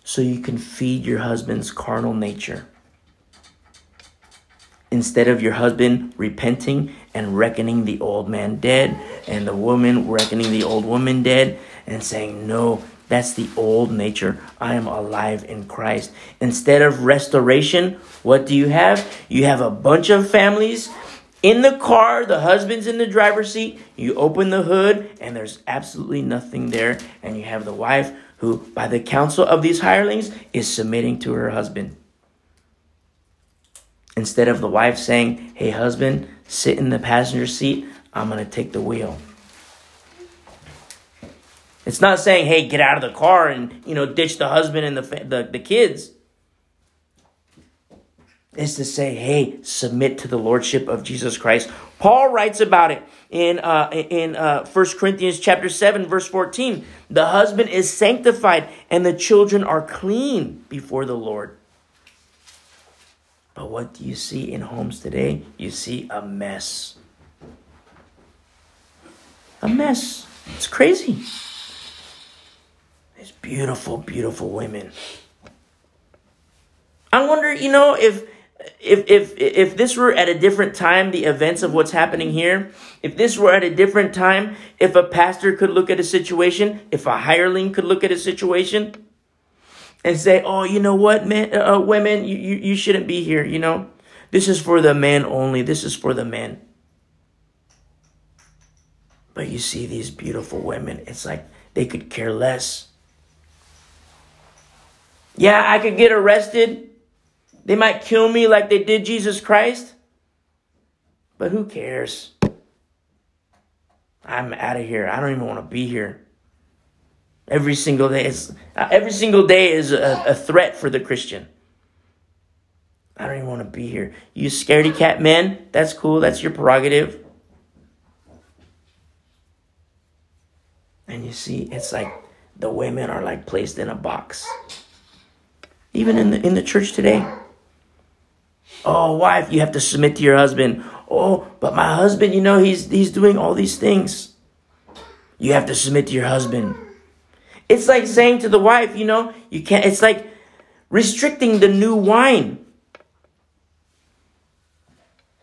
so you can feed your husband's carnal nature. Instead of your husband repenting and reckoning the old man dead and the woman reckoning the old woman dead and saying, no, that's the old nature. I am alive in Christ. Instead of restoration, what do you have? You have a bunch of families in the car. The husband's in the driver's seat. You open the hood and there's absolutely nothing there. And you have the wife who, by the counsel of these hirelings, is submitting to her husband. Instead of the wife saying, hey, husband, sit in the passenger seat. I'm going to take the wheel. It's not saying, hey, get out of the car and, you know, ditch the husband and the kids. It's to say, hey, submit to the lordship of Jesus Christ. Paul writes about it in 1 Corinthians chapter 7, verse 14. The husband is sanctified and the children are clean before the Lord. But what do you see in homes today? You see a mess. A mess. It's crazy. These beautiful, beautiful women. I wonder, you know, if this were at a different time, the events of what's happening here, if this were at a different time, if a pastor could look at a situation, if a hireling could look at a situation, and say, oh, you know what, man, women, you shouldn't be here, you know. This is for the man only. This is for the men. But you see these beautiful women. It's like they could care less. Yeah, I could get arrested. They might kill me like they did Jesus Christ. But who cares? I'm out of here. I don't even want to be here. Every single day is a threat for the Christian. I don't even want to be here. You scaredy cat men, that's cool. That's your prerogative. And you see, it's like the women are like placed in a box. Even in the church today. Oh, wife, you have to submit to your husband. Oh, but my husband, you know, he's doing all these things. You have to submit to your husband. It's like saying to the wife, you know, you can't. It's like restricting the new wine.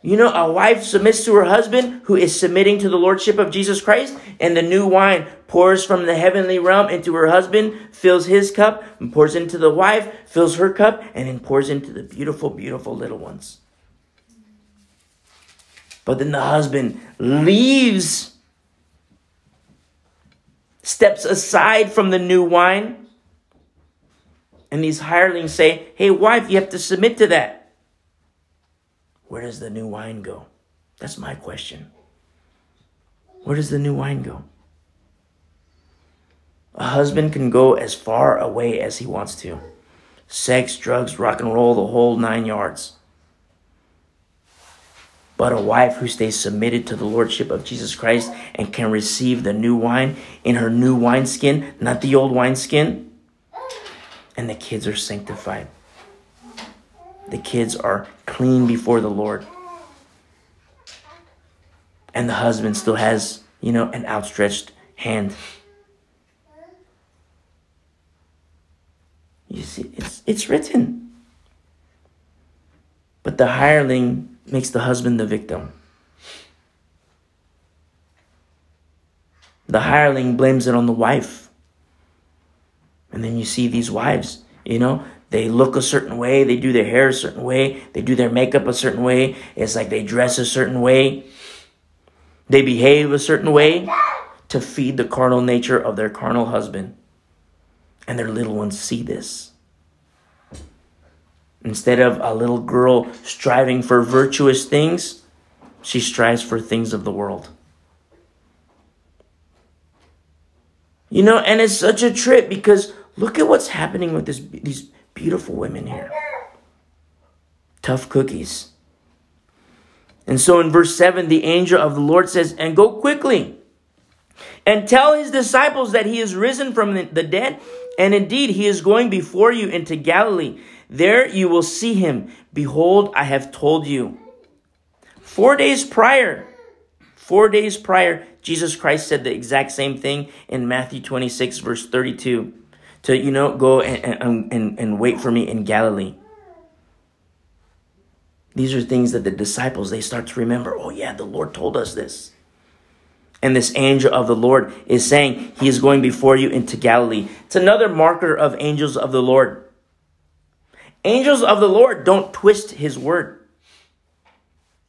You know, a wife submits to her husband who is submitting to the lordship of Jesus Christ, and the new wine pours from the heavenly realm into her husband, fills his cup, and pours into the wife, fills her cup, and then pours into the beautiful, beautiful little ones. But then the husband leaves, steps aside from the new wine, and these hirelings say, hey, wife, you have to submit to that. Where does the new wine go? That's my question. Where does the new wine go? A husband can go as far away as he wants to. Sex, drugs, rock and roll, the whole 9 yards. But a wife who stays submitted to the lordship of Jesus Christ and can receive the new wine in her new wineskin, not the old wineskin. And the kids are sanctified. The kids are clean before the Lord. And the husband still has, you know, an outstretched hand. You see, it's written. But the hireling makes the husband the victim. The hireling blames it on the wife. And then you see these wives, you know, they look a certain way. They do their hair a certain way. They do their makeup a certain way. It's like they dress a certain way. They behave a certain way to feed the carnal nature of their carnal husband. And their little ones see this. Instead of a little girl striving for virtuous things, she strives for things of the world. You know, and it's such a trip because look at what's happening with these beautiful women here. Tough cookies. And so in verse 7, the angel of the Lord says, and go quickly and tell his disciples that he is risen from the dead. And indeed, he is going before you into Galilee. There you will see him. Behold, I have told you. 4 days prior, Jesus Christ said the exact same thing in Matthew 26, verse 32. To, you know, go and wait for me in Galilee. These are things that the disciples, they start to remember. Oh yeah, the Lord told us this. And this angel of the Lord is saying, he is going before you into Galilee. It's another marker of angels of the Lord. Angels of the Lord don't twist his word.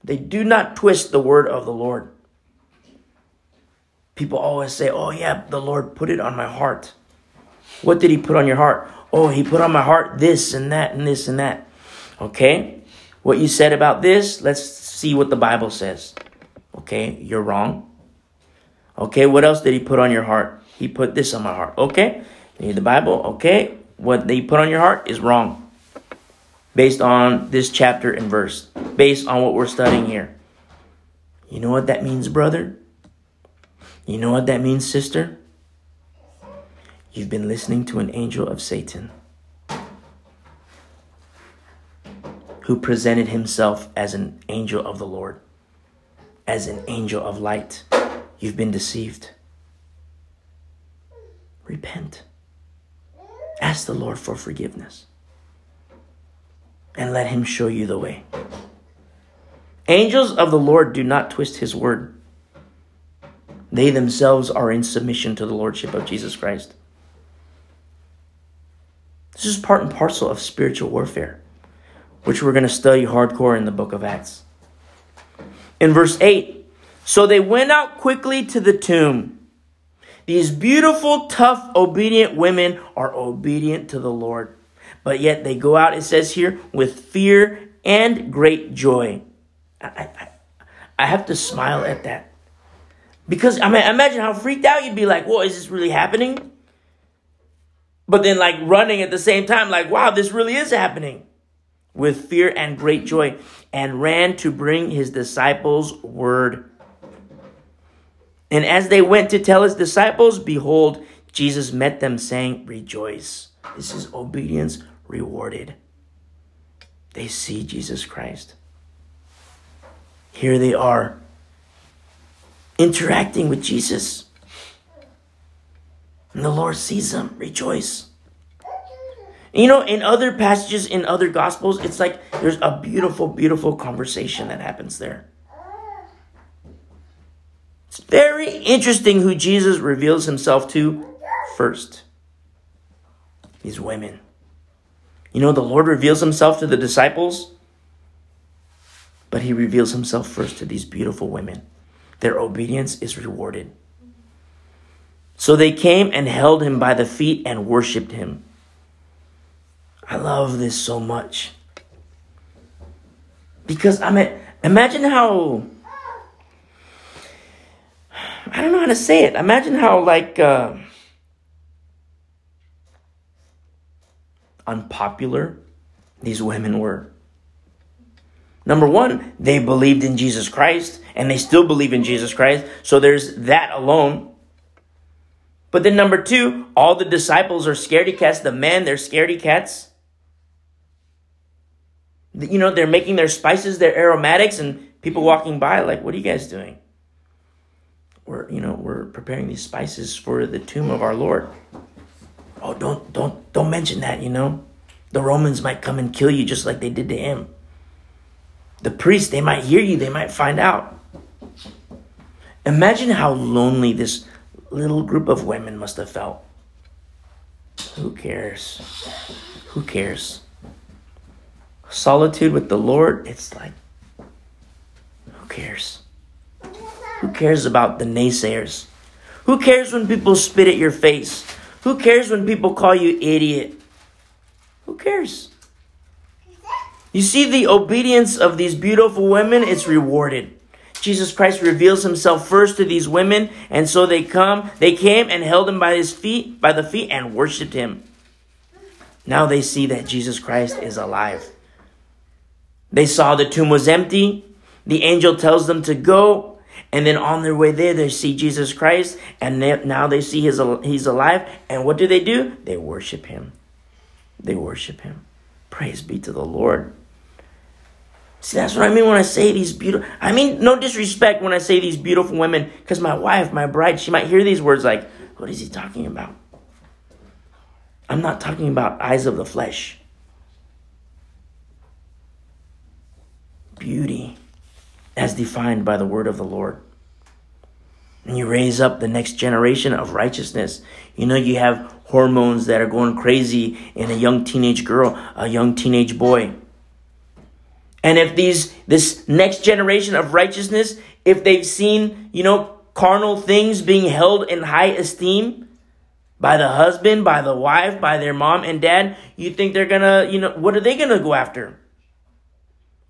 They do not twist the word of the Lord. People always say, oh yeah, the Lord put it on my heart. What did he put on your heart? Oh, he put on my heart this and that and this and that. Okay, what you said about this, let's see what the Bible says. Okay, you're wrong. Okay, what else did he put on your heart? He put this on my heart. Okay, you need the Bible. Okay, what they put on your heart is wrong. Based on this chapter and verse. Based on what we're studying here. You know what that means, brother? You know what that means, sister? You've been listening to an angel of Satan who presented himself as an angel of the Lord, as an angel of light. You've been deceived. Repent. Ask the Lord for forgiveness and let him show you the way. Angels of the Lord do not twist his word. They themselves are in submission to the lordship of Jesus Christ. This is part and parcel of spiritual warfare, which we're going to study hardcore in the book of Acts. In verse 8, so they went out quickly to the tomb. These beautiful, tough, obedient women are obedient to the Lord. But yet they go out, it says here, with fear and great joy. I have to smile at that. Because I mean, imagine how freaked out you'd be like, whoa, is this really happening? But then like running at the same time, like, wow, this really is happening. With fear and great joy, and ran to bring his disciples word. And as they went to tell his disciples, behold, Jesus met them saying, rejoice. This is obedience rewarded. They see Jesus Christ. Here they are, interacting with Jesus. And the Lord sees them, rejoice. You know, in other passages, in other gospels, it's like there's a beautiful, beautiful conversation that happens there. It's very interesting who Jesus reveals himself to first. These women. You know, the Lord reveals himself to the disciples, but he reveals himself first to these beautiful women. Their obedience is rewarded. So they came and held him by the feet and worshiped him. I love this so much. Because, I mean, imagine how, I don't know how to say it. Imagine how, like, unpopular these women were. Number one, they believed in Jesus Christ, and they still believe in Jesus Christ. So there's that alone. But then number two, all the disciples are scaredy cats. The men, they're scaredy cats. You know, they're making their spices, their aromatics, and people walking by like, what are you guys doing? We're preparing these spices for the tomb of our Lord. Oh, don't mention that, you know. The Romans might come and kill you just like they did to him. The priests, they might hear you. They might find out. Imagine how lonely this little group of women must have felt. Who cares? Who cares? Solitude with the Lord, it's like, who cares? Who cares about the naysayers? Who cares when people spit at your face? Who cares when people call you idiot? Who cares? You see, the obedience of these beautiful women, it's rewarded. Jesus Christ reveals himself first to these women, and so they came and held him by the feet and worshiped him. Now they see that Jesus Christ is alive. They saw the tomb was empty. The angel tells them to go, and then on their way there, they see Jesus Christ, and now they see he's alive. And what do? They worship him. They worship him. Praise be to the Lord. See, that's what I mean when I say these beautiful... I mean, no disrespect when I say these beautiful women, because my wife, my bride, she might hear these words like, what is he talking about? I'm not talking about eyes of the flesh. Beauty, as defined by the word of the Lord. And you raise up the next generation of righteousness. You know, you have hormones that are going crazy in a young teenage girl, a young teenage boy. And if this next generation of righteousness, if they've seen, you know, carnal things being held in high esteem by the husband, by the wife, by their mom and dad, you think they're gonna, you know, what are they gonna go after?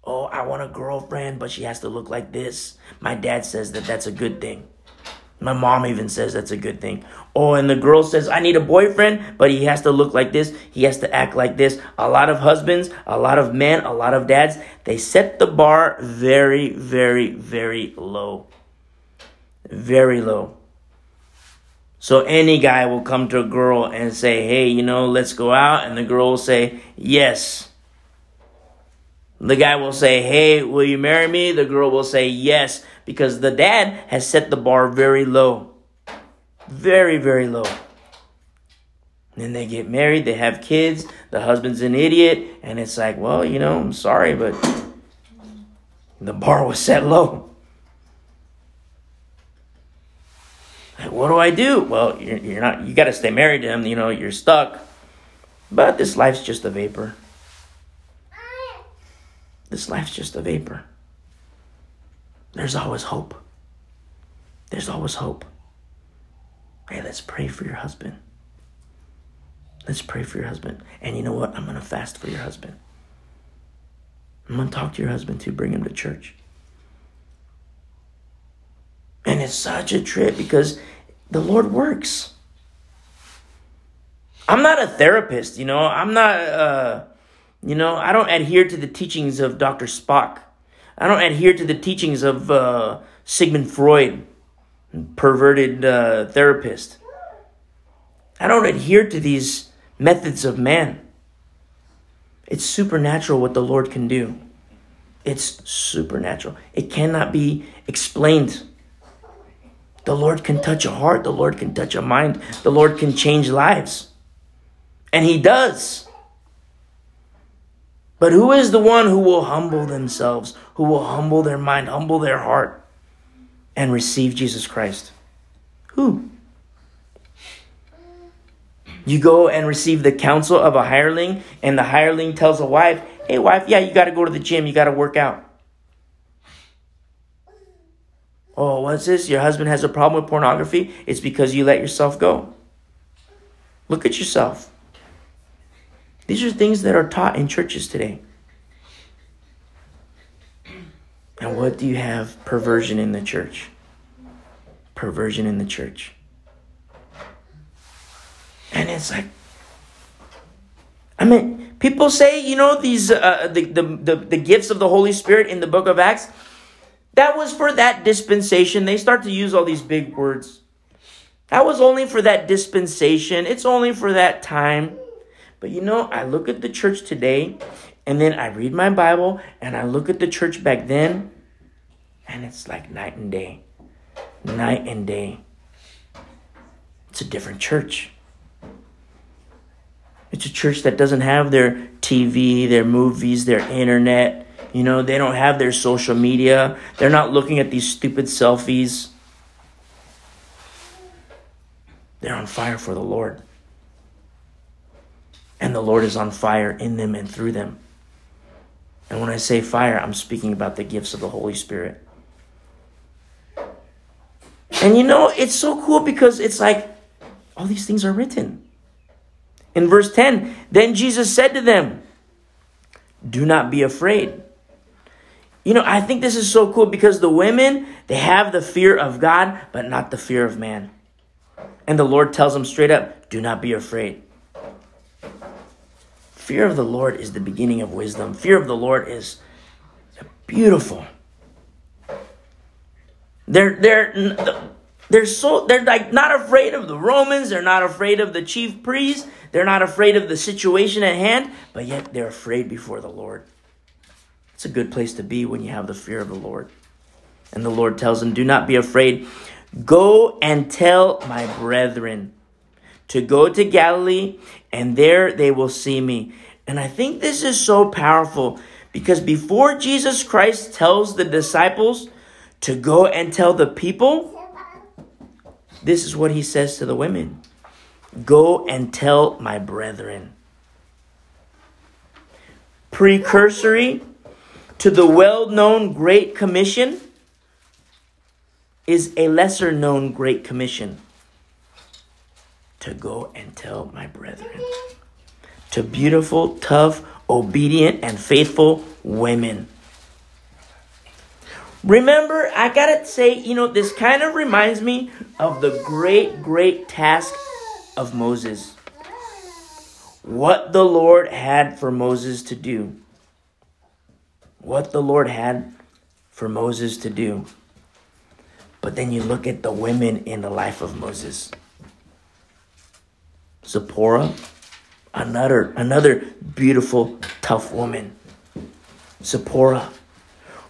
Oh, I want a girlfriend, but she has to look like this. My dad says that's a good thing. My mom even says that's a good thing. Oh, and the girl says, I need a boyfriend, but he has to look like this. He has to act like this. A lot of husbands, a lot of men, a lot of dads, they set the bar very, very, very low. Very low. So any guy will come to a girl and say, hey, you know, let's go out. And the girl will say, yes. The guy will say, hey, will you marry me? The girl will say, yes. Because the dad has set the bar very low. Very, very low. Then they get married. They have kids. The husband's an idiot. And it's like, well, you know, I'm sorry, but the bar was set low. What do I do? Well, you're not. You got to stay married to him. You know, you're stuck. But this life's just a vapor. This life's just a vapor. There's always hope. There's always hope. Hey, let's pray for your husband. Let's pray for your husband. And you know what? I'm going to fast for your husband. I'm going to talk to your husband too. Bring him to church. And it's such a trip because the Lord works. I'm not a therapist, you know. I'm not, you know, I don't adhere to the teachings of Dr. Spock. I don't adhere to the teachings of Sigmund Freud, perverted therapist. I don't adhere to these methods of man. It's supernatural what the Lord can do. It's supernatural. It cannot be explained. The Lord can touch a heart. The Lord can touch a mind. The Lord can change lives. And He does. But who is the one who will humble themselves, who will humble their mind, humble their heart, and receive Jesus Christ? Who? You go and receive the counsel of a hireling, and the hireling tells a wife, hey, wife, yeah, you got to go to the gym. You got to work out. Oh, what's this? Your husband has a problem with pornography? It's because you let yourself go. Look at yourself. These are things that are taught in churches today. And what do you have? Perversion in the church. Perversion in the church. And it's like, I mean, people say, you know, these the gifts of the Holy Spirit in the book of Acts, that was for that dispensation. They start to use all these big words. That was only for that dispensation. It's only for that time. But you know, I look at the church today, and then I read my Bible, and I look at the church back then, and it's like night and day. Night and day. It's a different church. It's a church that doesn't have their TV, their movies, their internet. You know, they don't have their social media. They're not looking at these stupid selfies. They're on fire for the Lord. And the Lord is on fire in them and through them. And when I say fire, I'm speaking about the gifts of the Holy Spirit. And you know, it's so cool because it's like, all these things are written. In verse 10, then Jesus said to them, do not be afraid. You know, I think this is so cool because the women, they have the fear of God, but not the fear of man. And the Lord tells them straight up, do not be afraid. Fear of the Lord is the beginning of wisdom. Fear of the Lord is beautiful. They're like not afraid of the Romans. They're not afraid of the chief priests. They're not afraid of the situation at hand, but yet they're afraid before the Lord. It's a good place to be when you have the fear of the Lord. And the Lord tells them, do not be afraid. Go and tell my brethren to go to Galilee, and there they will see me. And I think this is so powerful because before Jesus Christ tells the disciples to go and tell the people, this is what he says to the women. Go and tell my brethren. Precursory to the well-known Great Commission is a lesser-known Great Commission. To go and tell my brethren. To beautiful, tough, obedient, and faithful women. Remember, I gotta say, you know, this kind of reminds me of the great, great task of Moses. What the Lord had for Moses to do. What the Lord had for Moses to do. But then you look at the women in the life of Moses. Zipporah, another beautiful, tough woman. Zipporah.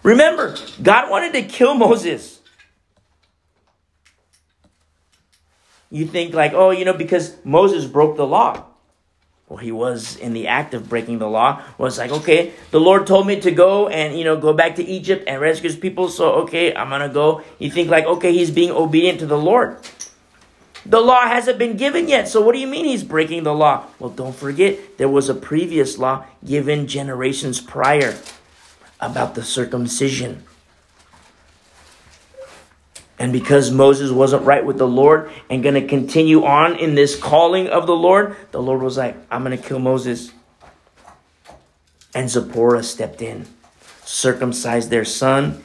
Remember, God wanted to kill Moses. You think like, oh, you know, because Moses broke the law. Well, he was in the act of breaking the law. Well, it's like, okay, the Lord told me to go and, you know, go back to Egypt and rescue his people. So, okay, I'm going to go. You think like, okay, he's being obedient to the Lord. The law hasn't been given yet. So what do you mean he's breaking the law? Well, don't forget, there was a previous law given generations prior about the circumcision. And because Moses wasn't right with the Lord and going to continue on in this calling of the Lord was like, I'm going to kill Moses. And Zipporah stepped in, circumcised their son,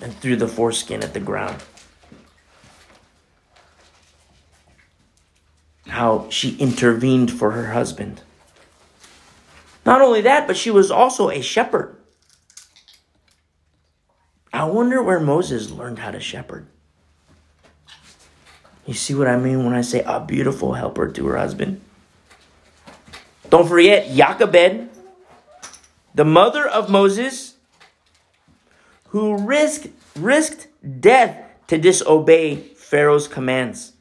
and threw the foreskin at the ground. How she intervened for her husband. Not only that, but she was also a shepherd. I wonder where Moses learned how to shepherd. You see what I mean when I say a beautiful helper to her husband? Don't forget Jochebed, the mother of Moses, who risked death to disobey Pharaoh's commands.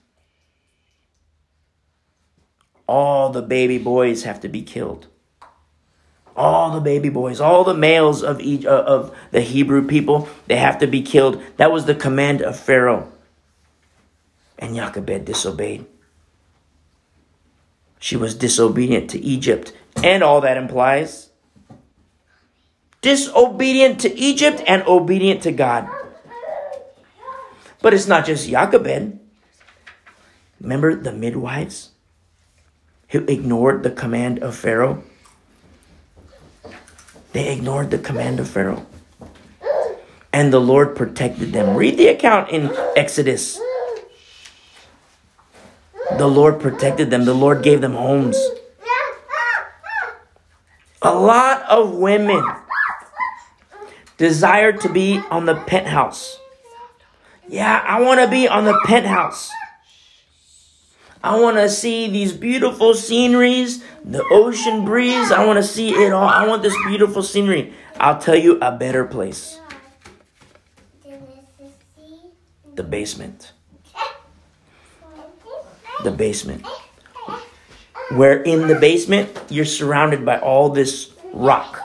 All the baby boys have to be killed. All the baby boys, all the males of the Hebrew people, they have to be killed. That was the command of Pharaoh. And Jochebed disobeyed. She was disobedient to Egypt and all that implies. Disobedient to Egypt and obedient to God. But it's not just Jochebed. Remember the midwives who ignored the command of Pharaoh? They ignored the command of Pharaoh. And the Lord protected them. Read the account in Exodus. The Lord protected them. The Lord gave them homes. A lot of women desired to be on the penthouse. Yeah, I want to be on the penthouse. I want to see these beautiful sceneries, the ocean breeze. I want to see it all. I want this beautiful scenery. I'll tell you a better place. The basement. The basement. Where in the basement, you're surrounded by all this rock.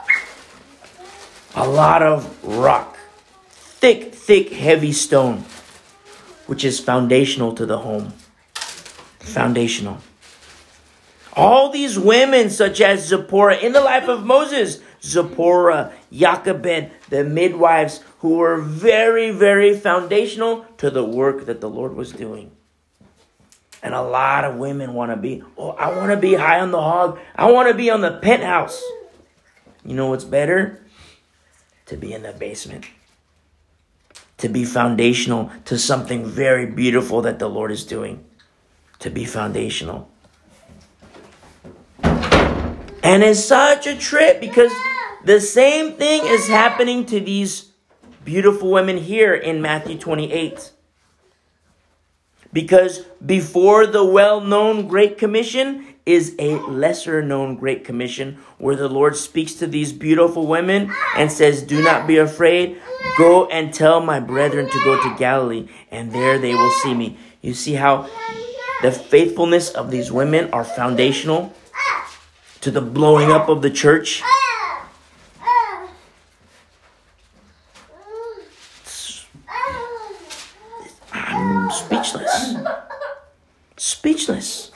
A lot of rock. Thick, thick, heavy stone, which is foundational to the home. Foundational. All these women, such as Zipporah, in the life of Moses, Zipporah, Jochebed, the midwives, who were very, very foundational to the work that the Lord was doing. And a lot of women want to be, oh, I want to be high on the hog. I want to be on the penthouse. You know what's better? To be in the basement. To be foundational to something very beautiful that the Lord is doing. To be foundational. And it's such a trip because the same thing is happening to these beautiful women here in Matthew 28. Because before the well-known Great Commission is a lesser-known Great Commission where the Lord speaks to these beautiful women and says, do not be afraid. Go and tell my brethren to go to Galilee, and there they will see me. You see how the faithfulness of these women are foundational to the blowing up of the church. I'm speechless. Speechless.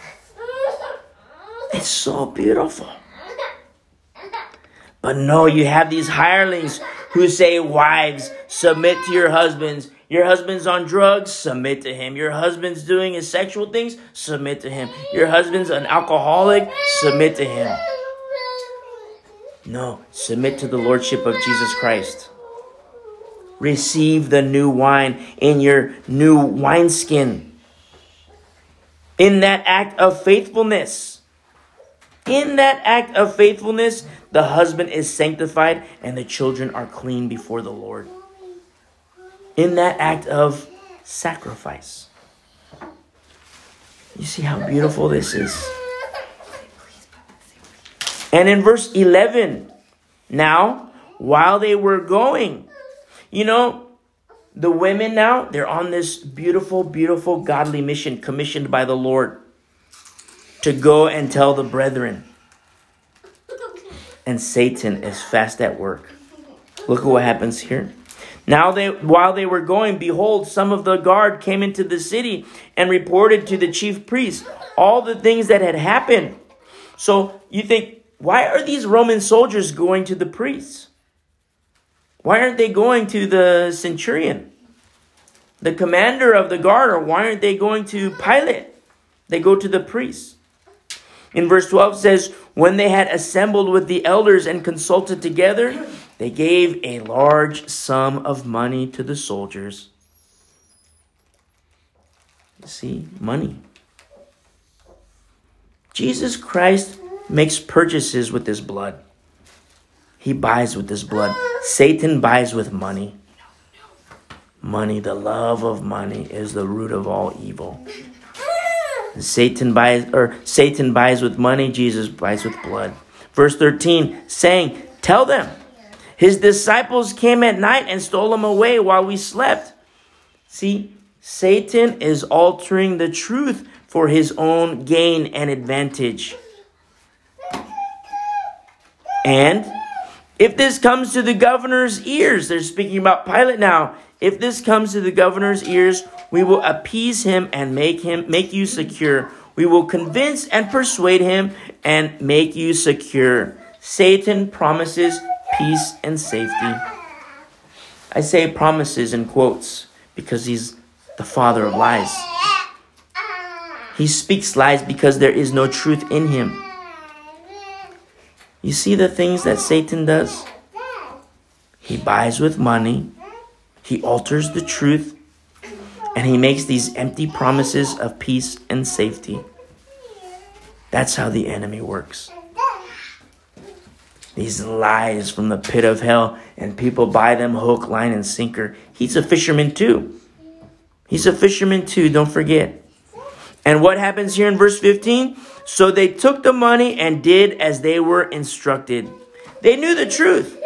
It's so beautiful. But no, you have these hirelings who say, wives, submit to your husbands. Your husband's on drugs, submit to him. Your husband's doing his sexual things, submit to him. Your husband's an alcoholic, submit to him. No, submit to the lordship of Jesus Christ. Receive the new wine in your new wineskin. In that act of faithfulness, the husband is sanctified and the children are clean before the Lord. In that act of sacrifice. You see how beautiful this is. And in verse 11, now, while they were going, you know, the women now, they're on this beautiful, beautiful godly mission commissioned by the Lord to go and tell the brethren. And Satan is fast at work. Look at what happens here. Now while they were going, behold, some of the guard came into the city and reported to the chief priests all the things that had happened. So you think, why are these Roman soldiers going to the priests? Why aren't they going to the centurion, the commander of the guard, or why aren't they going to Pilate? They go to the priests. In verse 12 says, when they had assembled with the elders and consulted together, they gave a large sum of money to the soldiers. You see, money. Jesus Christ makes purchases with his blood. He buys with his blood. Satan buys with money. Money, the love of money, is the root of all evil. Satan buys with money, Jesus buys with blood. Verse 13, saying, tell them, his disciples came at night and stole him away while we slept. See, Satan is altering the truth for his own gain and advantage. And if this comes to the governor's ears, they're speaking about Pilate now. If this comes to the governor's ears, we will appease him and make you secure. We will convince and persuade him and make you secure. Satan promises peace and safety. I say promises in quotes because he's the father of lies. He speaks lies because there is no truth in him. You see the things that Satan does? He buys with money. He alters the truth. And he makes these empty promises of peace and safety. That's how the enemy works. These lies from the pit of hell. And people buy them hook, line, and sinker. He's a fisherman too. He's a fisherman too, don't forget. And what happens here in verse 15? So they took the money and did as they were instructed. They knew the truth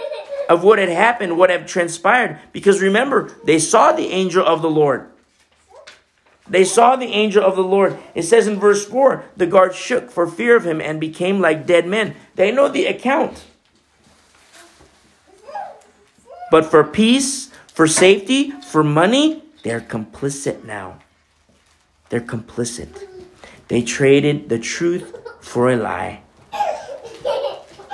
of what had happened, what had transpired. Because remember, they saw the angel of the Lord. They saw the angel of the Lord. It says in verse 4, the guard shook for fear of him and became like dead men. They know the account. But for peace, for safety, for money, they're complicit now. They're complicit. They traded the truth for a lie.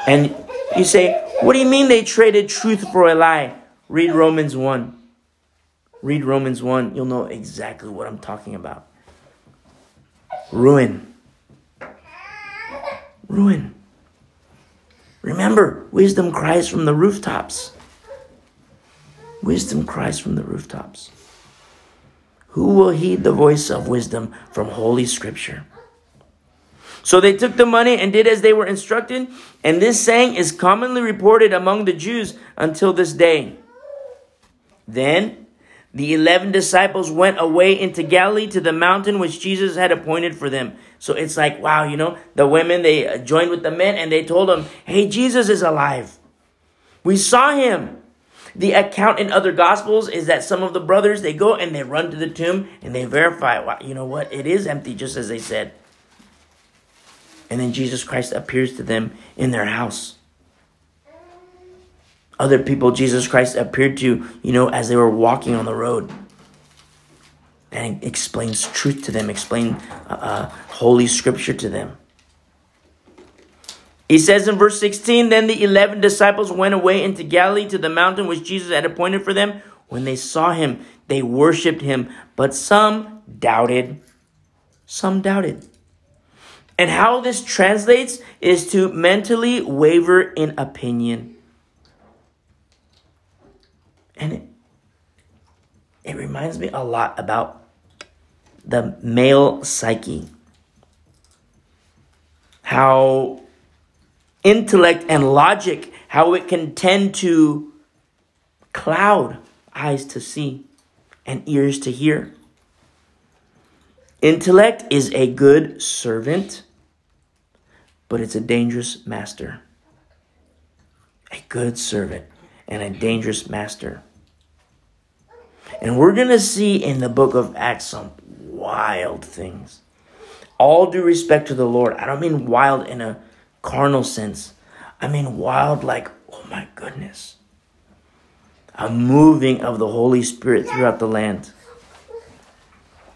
And you say, what do you mean they traded truth for a lie? Read Romans 1. Read Romans 1. You'll know exactly what I'm talking about. Ruin. Ruin. Remember, wisdom cries from the rooftops. Wisdom cries from the rooftops. Who will heed the voice of wisdom from Holy Scripture? So they took the money and did as they were instructed. And this saying is commonly reported among the Jews until this day. Then the 11 disciples went away into Galilee to the mountain which Jesus had appointed for them. So it's like, wow, you know, the women, they joined with the men and they told them, hey, Jesus is alive. We saw him. The account in other gospels is that some of the brothers, they go and they run to the tomb and they verify, wow, you know what? It is empty, just as they said. And then Jesus Christ appears to them in their house. Other people Jesus Christ appeared to, you know, as they were walking on the road. And explains truth to them, explains Holy Scripture to them. He says in verse 16, then the 11 disciples went away into Galilee to the mountain which Jesus had appointed for them. When they saw him, they worshipped him, but some doubted. Some doubted. And how this translates is to mentally waver in opinion. And it reminds me a lot about the male psyche. How intellect and logic, how it can tend to cloud eyes to see and ears to hear. Intellect is a good servant, but it's a dangerous master. A good servant and a dangerous master. And we're going to see in the book of Acts some wild things. All due respect to the Lord. I don't mean wild in a carnal sense. I mean wild, like, oh my goodness. a moving of the Holy Spirit throughout the land.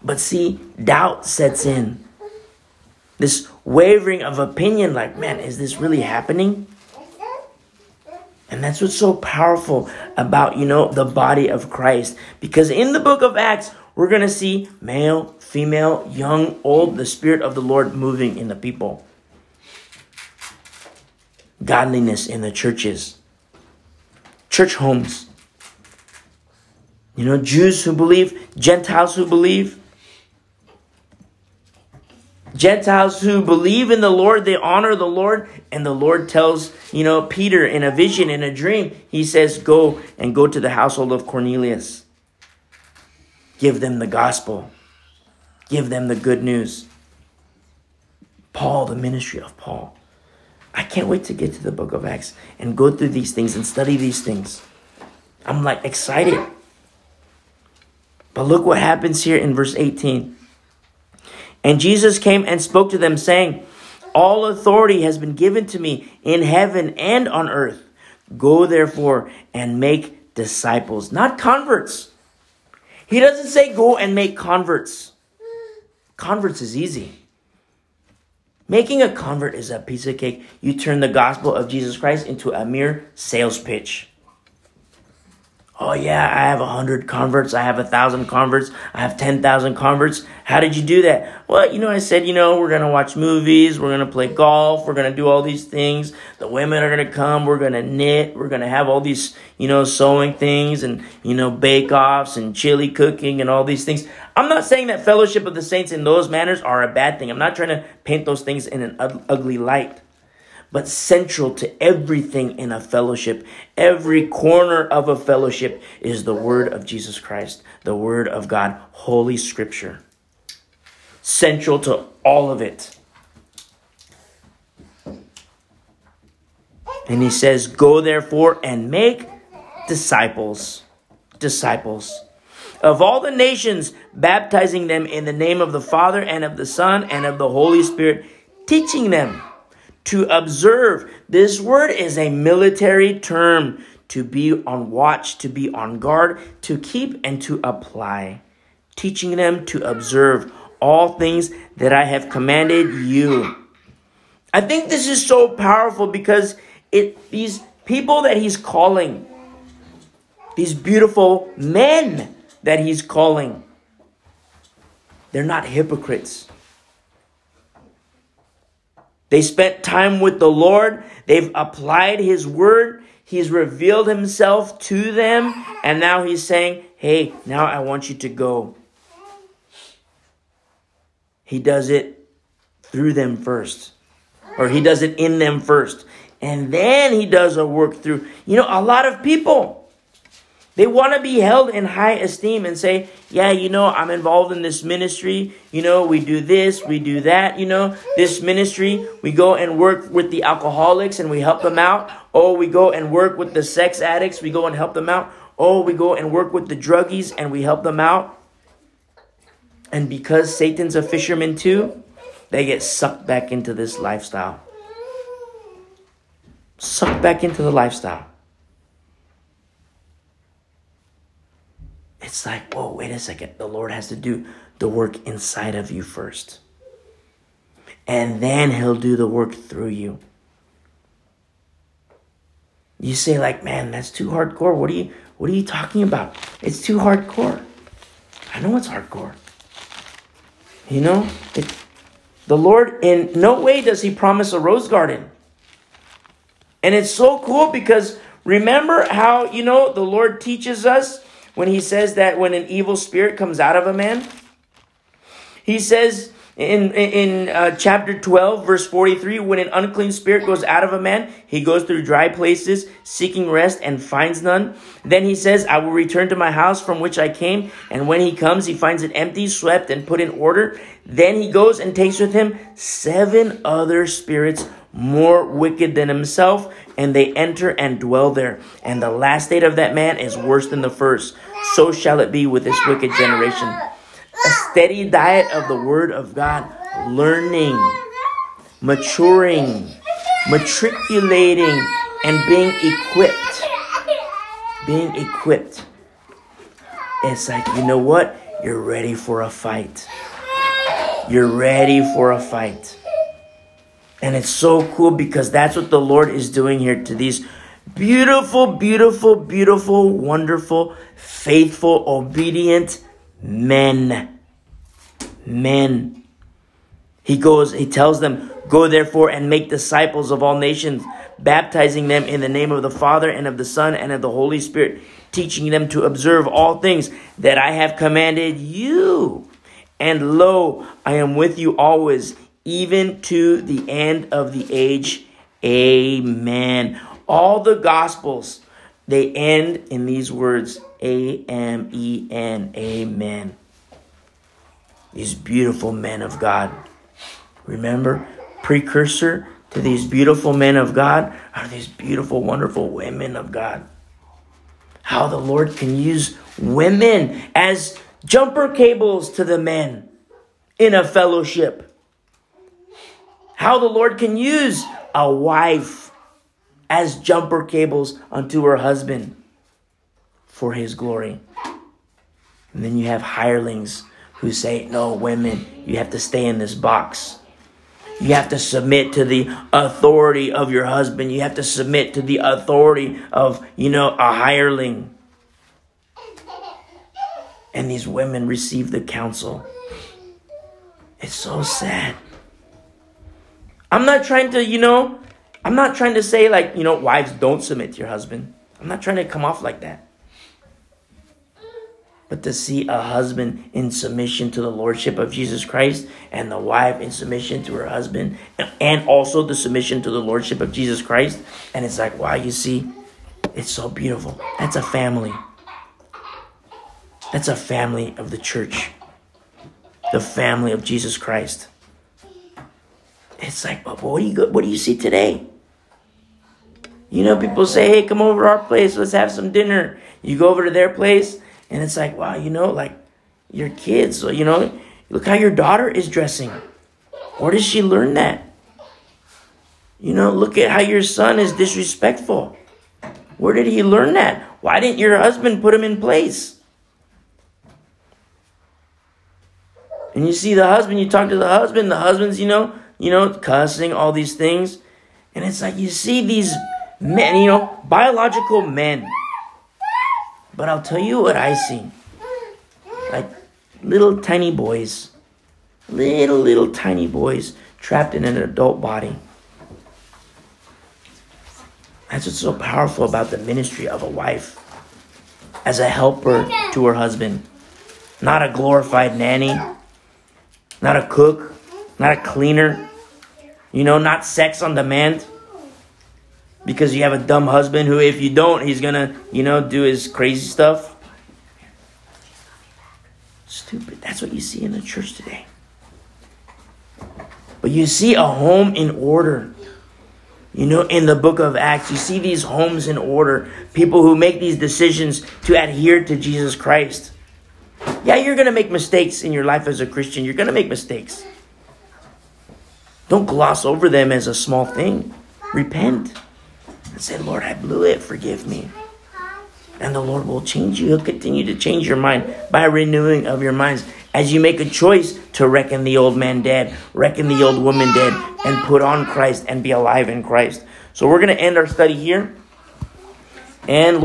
But see, doubt sets in. This wavering of opinion, like, man, is this really happening? And that's what's so powerful about, the body of Christ. Because in the book of Acts, we're going to see male, female, young, old, the Spirit of the Lord moving in the people. Godliness in the churches. Church homes. Jews who believe, Gentiles who believe. Gentiles who believe in the Lord, they honor the Lord. And the Lord tells, Peter in a vision, in a dream, he says, go to the household of Cornelius. Give them the gospel. Give them the good news. Paul, the ministry of Paul. I can't wait to get to the book of Acts and go through these things and study these things. I'm like excited. But look what happens here in verse 18. And Jesus came and spoke to them, saying, all authority has been given to me in heaven and on earth. Go therefore and make disciples, not converts. He doesn't say go and make converts. Converts is easy. Making a convert is a piece of cake. You turn the gospel of Jesus Christ into a mere sales pitch. Oh yeah, I have 100 converts. I have 1,000 converts. I have 10,000 converts. How did you do that? Well, I said, we're going to watch movies. We're going to play golf. We're going to do all these things. The women are going to come. We're going to knit. We're going to have all these, sewing things and, bake-offs and chili cooking and all these things. I'm not saying that fellowship of the saints in those manners are a bad thing. I'm not trying to paint those things in an ugly light. But central to everything in a fellowship, every corner of a fellowship is the word of Jesus Christ, the word of God, Holy Scripture. Central to all of it. And he says, go therefore and make disciples, of all the nations, baptizing them in the name of the Father and of the Son and of the Holy Spirit, teaching them to observe. This word is a military term. To be on watch, to be on guard, to keep and to apply. Teaching them to observe all things that I have commanded you. I think this is so powerful because these people that he's calling, these beautiful men that he's calling, they're not hypocrites. They spent time with the Lord. They've applied his word. He's revealed himself to them. And now he's saying, hey, now I want you to go. He does it through them first. Or he does it in them first. And then he does a work through. A lot of people, they want to be held in high esteem and say, yeah, I'm involved in this ministry. We do this, we do that. This ministry, we go and work with the alcoholics and we help them out. Oh, we go and work with the sex addicts. We go and help them out. Oh, we go and work with the druggies and we help them out. And because Satan's a fisherman too, they get sucked back into this lifestyle. Sucked back into the lifestyle. It's like, whoa, wait a second. The Lord has to do the work inside of you first. And then he'll do the work through you. You say like, man, that's too hardcore. What are you talking about? It's too hardcore. I know it's hardcore. The Lord, in no way does he promise a rose garden. And it's so cool because remember how, the Lord teaches us. When he says that when an evil spirit comes out of a man, he says in chapter 12, verse 43, when an unclean spirit goes out of a man, he goes through dry places, seeking rest and finds none. Then he says, I will return to my house from which I came. And when he comes, he finds it empty, swept, and put in order. Then he goes and takes with him 7 other spirits more wicked than himself, and they enter and dwell there. And the last state of that man is worse than the first. So shall it be with this wicked generation. A steady diet of the word of God, learning, maturing, matriculating, and being equipped. being equipped. It's like, you know what? You're ready for a fight. You're ready for a fight. And it's so cool because that's what the Lord is doing here to these beautiful, beautiful, beautiful, wonderful, faithful, obedient men. Men. He goes, he tells them, "Go therefore and make disciples of all nations, baptizing them in the name of the Father and of the Son and of the Holy Spirit, teaching them to observe all things that I have commanded you. And lo, I am with you always, even to the end of the age. Amen." All the Gospels, they end in these words, A-M-E-N, amen. These beautiful men of God. Remember, precursor to these beautiful men of God are these beautiful, wonderful women of God. How the Lord can use women as jumper cables to the men in a fellowship. How the Lord can use a wife as jumper cables unto her husband for his glory. And then you have hirelings who say, "No, women, you have to stay in this box. You have to submit to the authority of your husband. You have to submit to the authority of, a hireling." And these women receive the counsel. It's so sad. I'm not trying to say wives, don't submit to your husband. I'm not trying to come off like that. But to see a husband in submission to the lordship of Jesus Christ and the wife in submission to her husband and also the submission to the lordship of Jesus Christ. And it's like, wow, you see, it's so beautiful. That's a family. That's a family of the church. The family of Jesus Christ. It's like, but what do you see today? People say, "Hey, come over to our place. Let's have some dinner." You go over to their place, and it's like, wow, your kids, look how your daughter is dressing. Where does she learn that? Look at how your son is disrespectful. Where did he learn that? Why didn't your husband put him in place? And you see the husband, you talk to the husband, the husband's, cussing, all these things. And it's like you see these men, biological men. But I'll tell you what I see. Like little tiny boys trapped in an adult body. That's what's so powerful about the ministry of a wife as a helper to her husband. Not a glorified nanny, not a cook, not a cleaner, not sex on demand. Because you have a dumb husband who, if you don't, he's going to, do his crazy stuff. Stupid. That's what you see in the church today. But you see a home in order. In the book of Acts, you see these homes in order. People who make these decisions to adhere to Jesus Christ. Yeah, you're going to make mistakes in your life as a Christian. You're going to make mistakes. Don't gloss over them as a small thing. Repent. And say, "Lord, I blew it. Forgive me." And the Lord will change you. He'll continue to change your mind by renewing of your minds. As you make a choice to reckon the old man dead, reckon the old woman dead, and put on Christ and be alive in Christ. So we're going to end our study here. And Lord,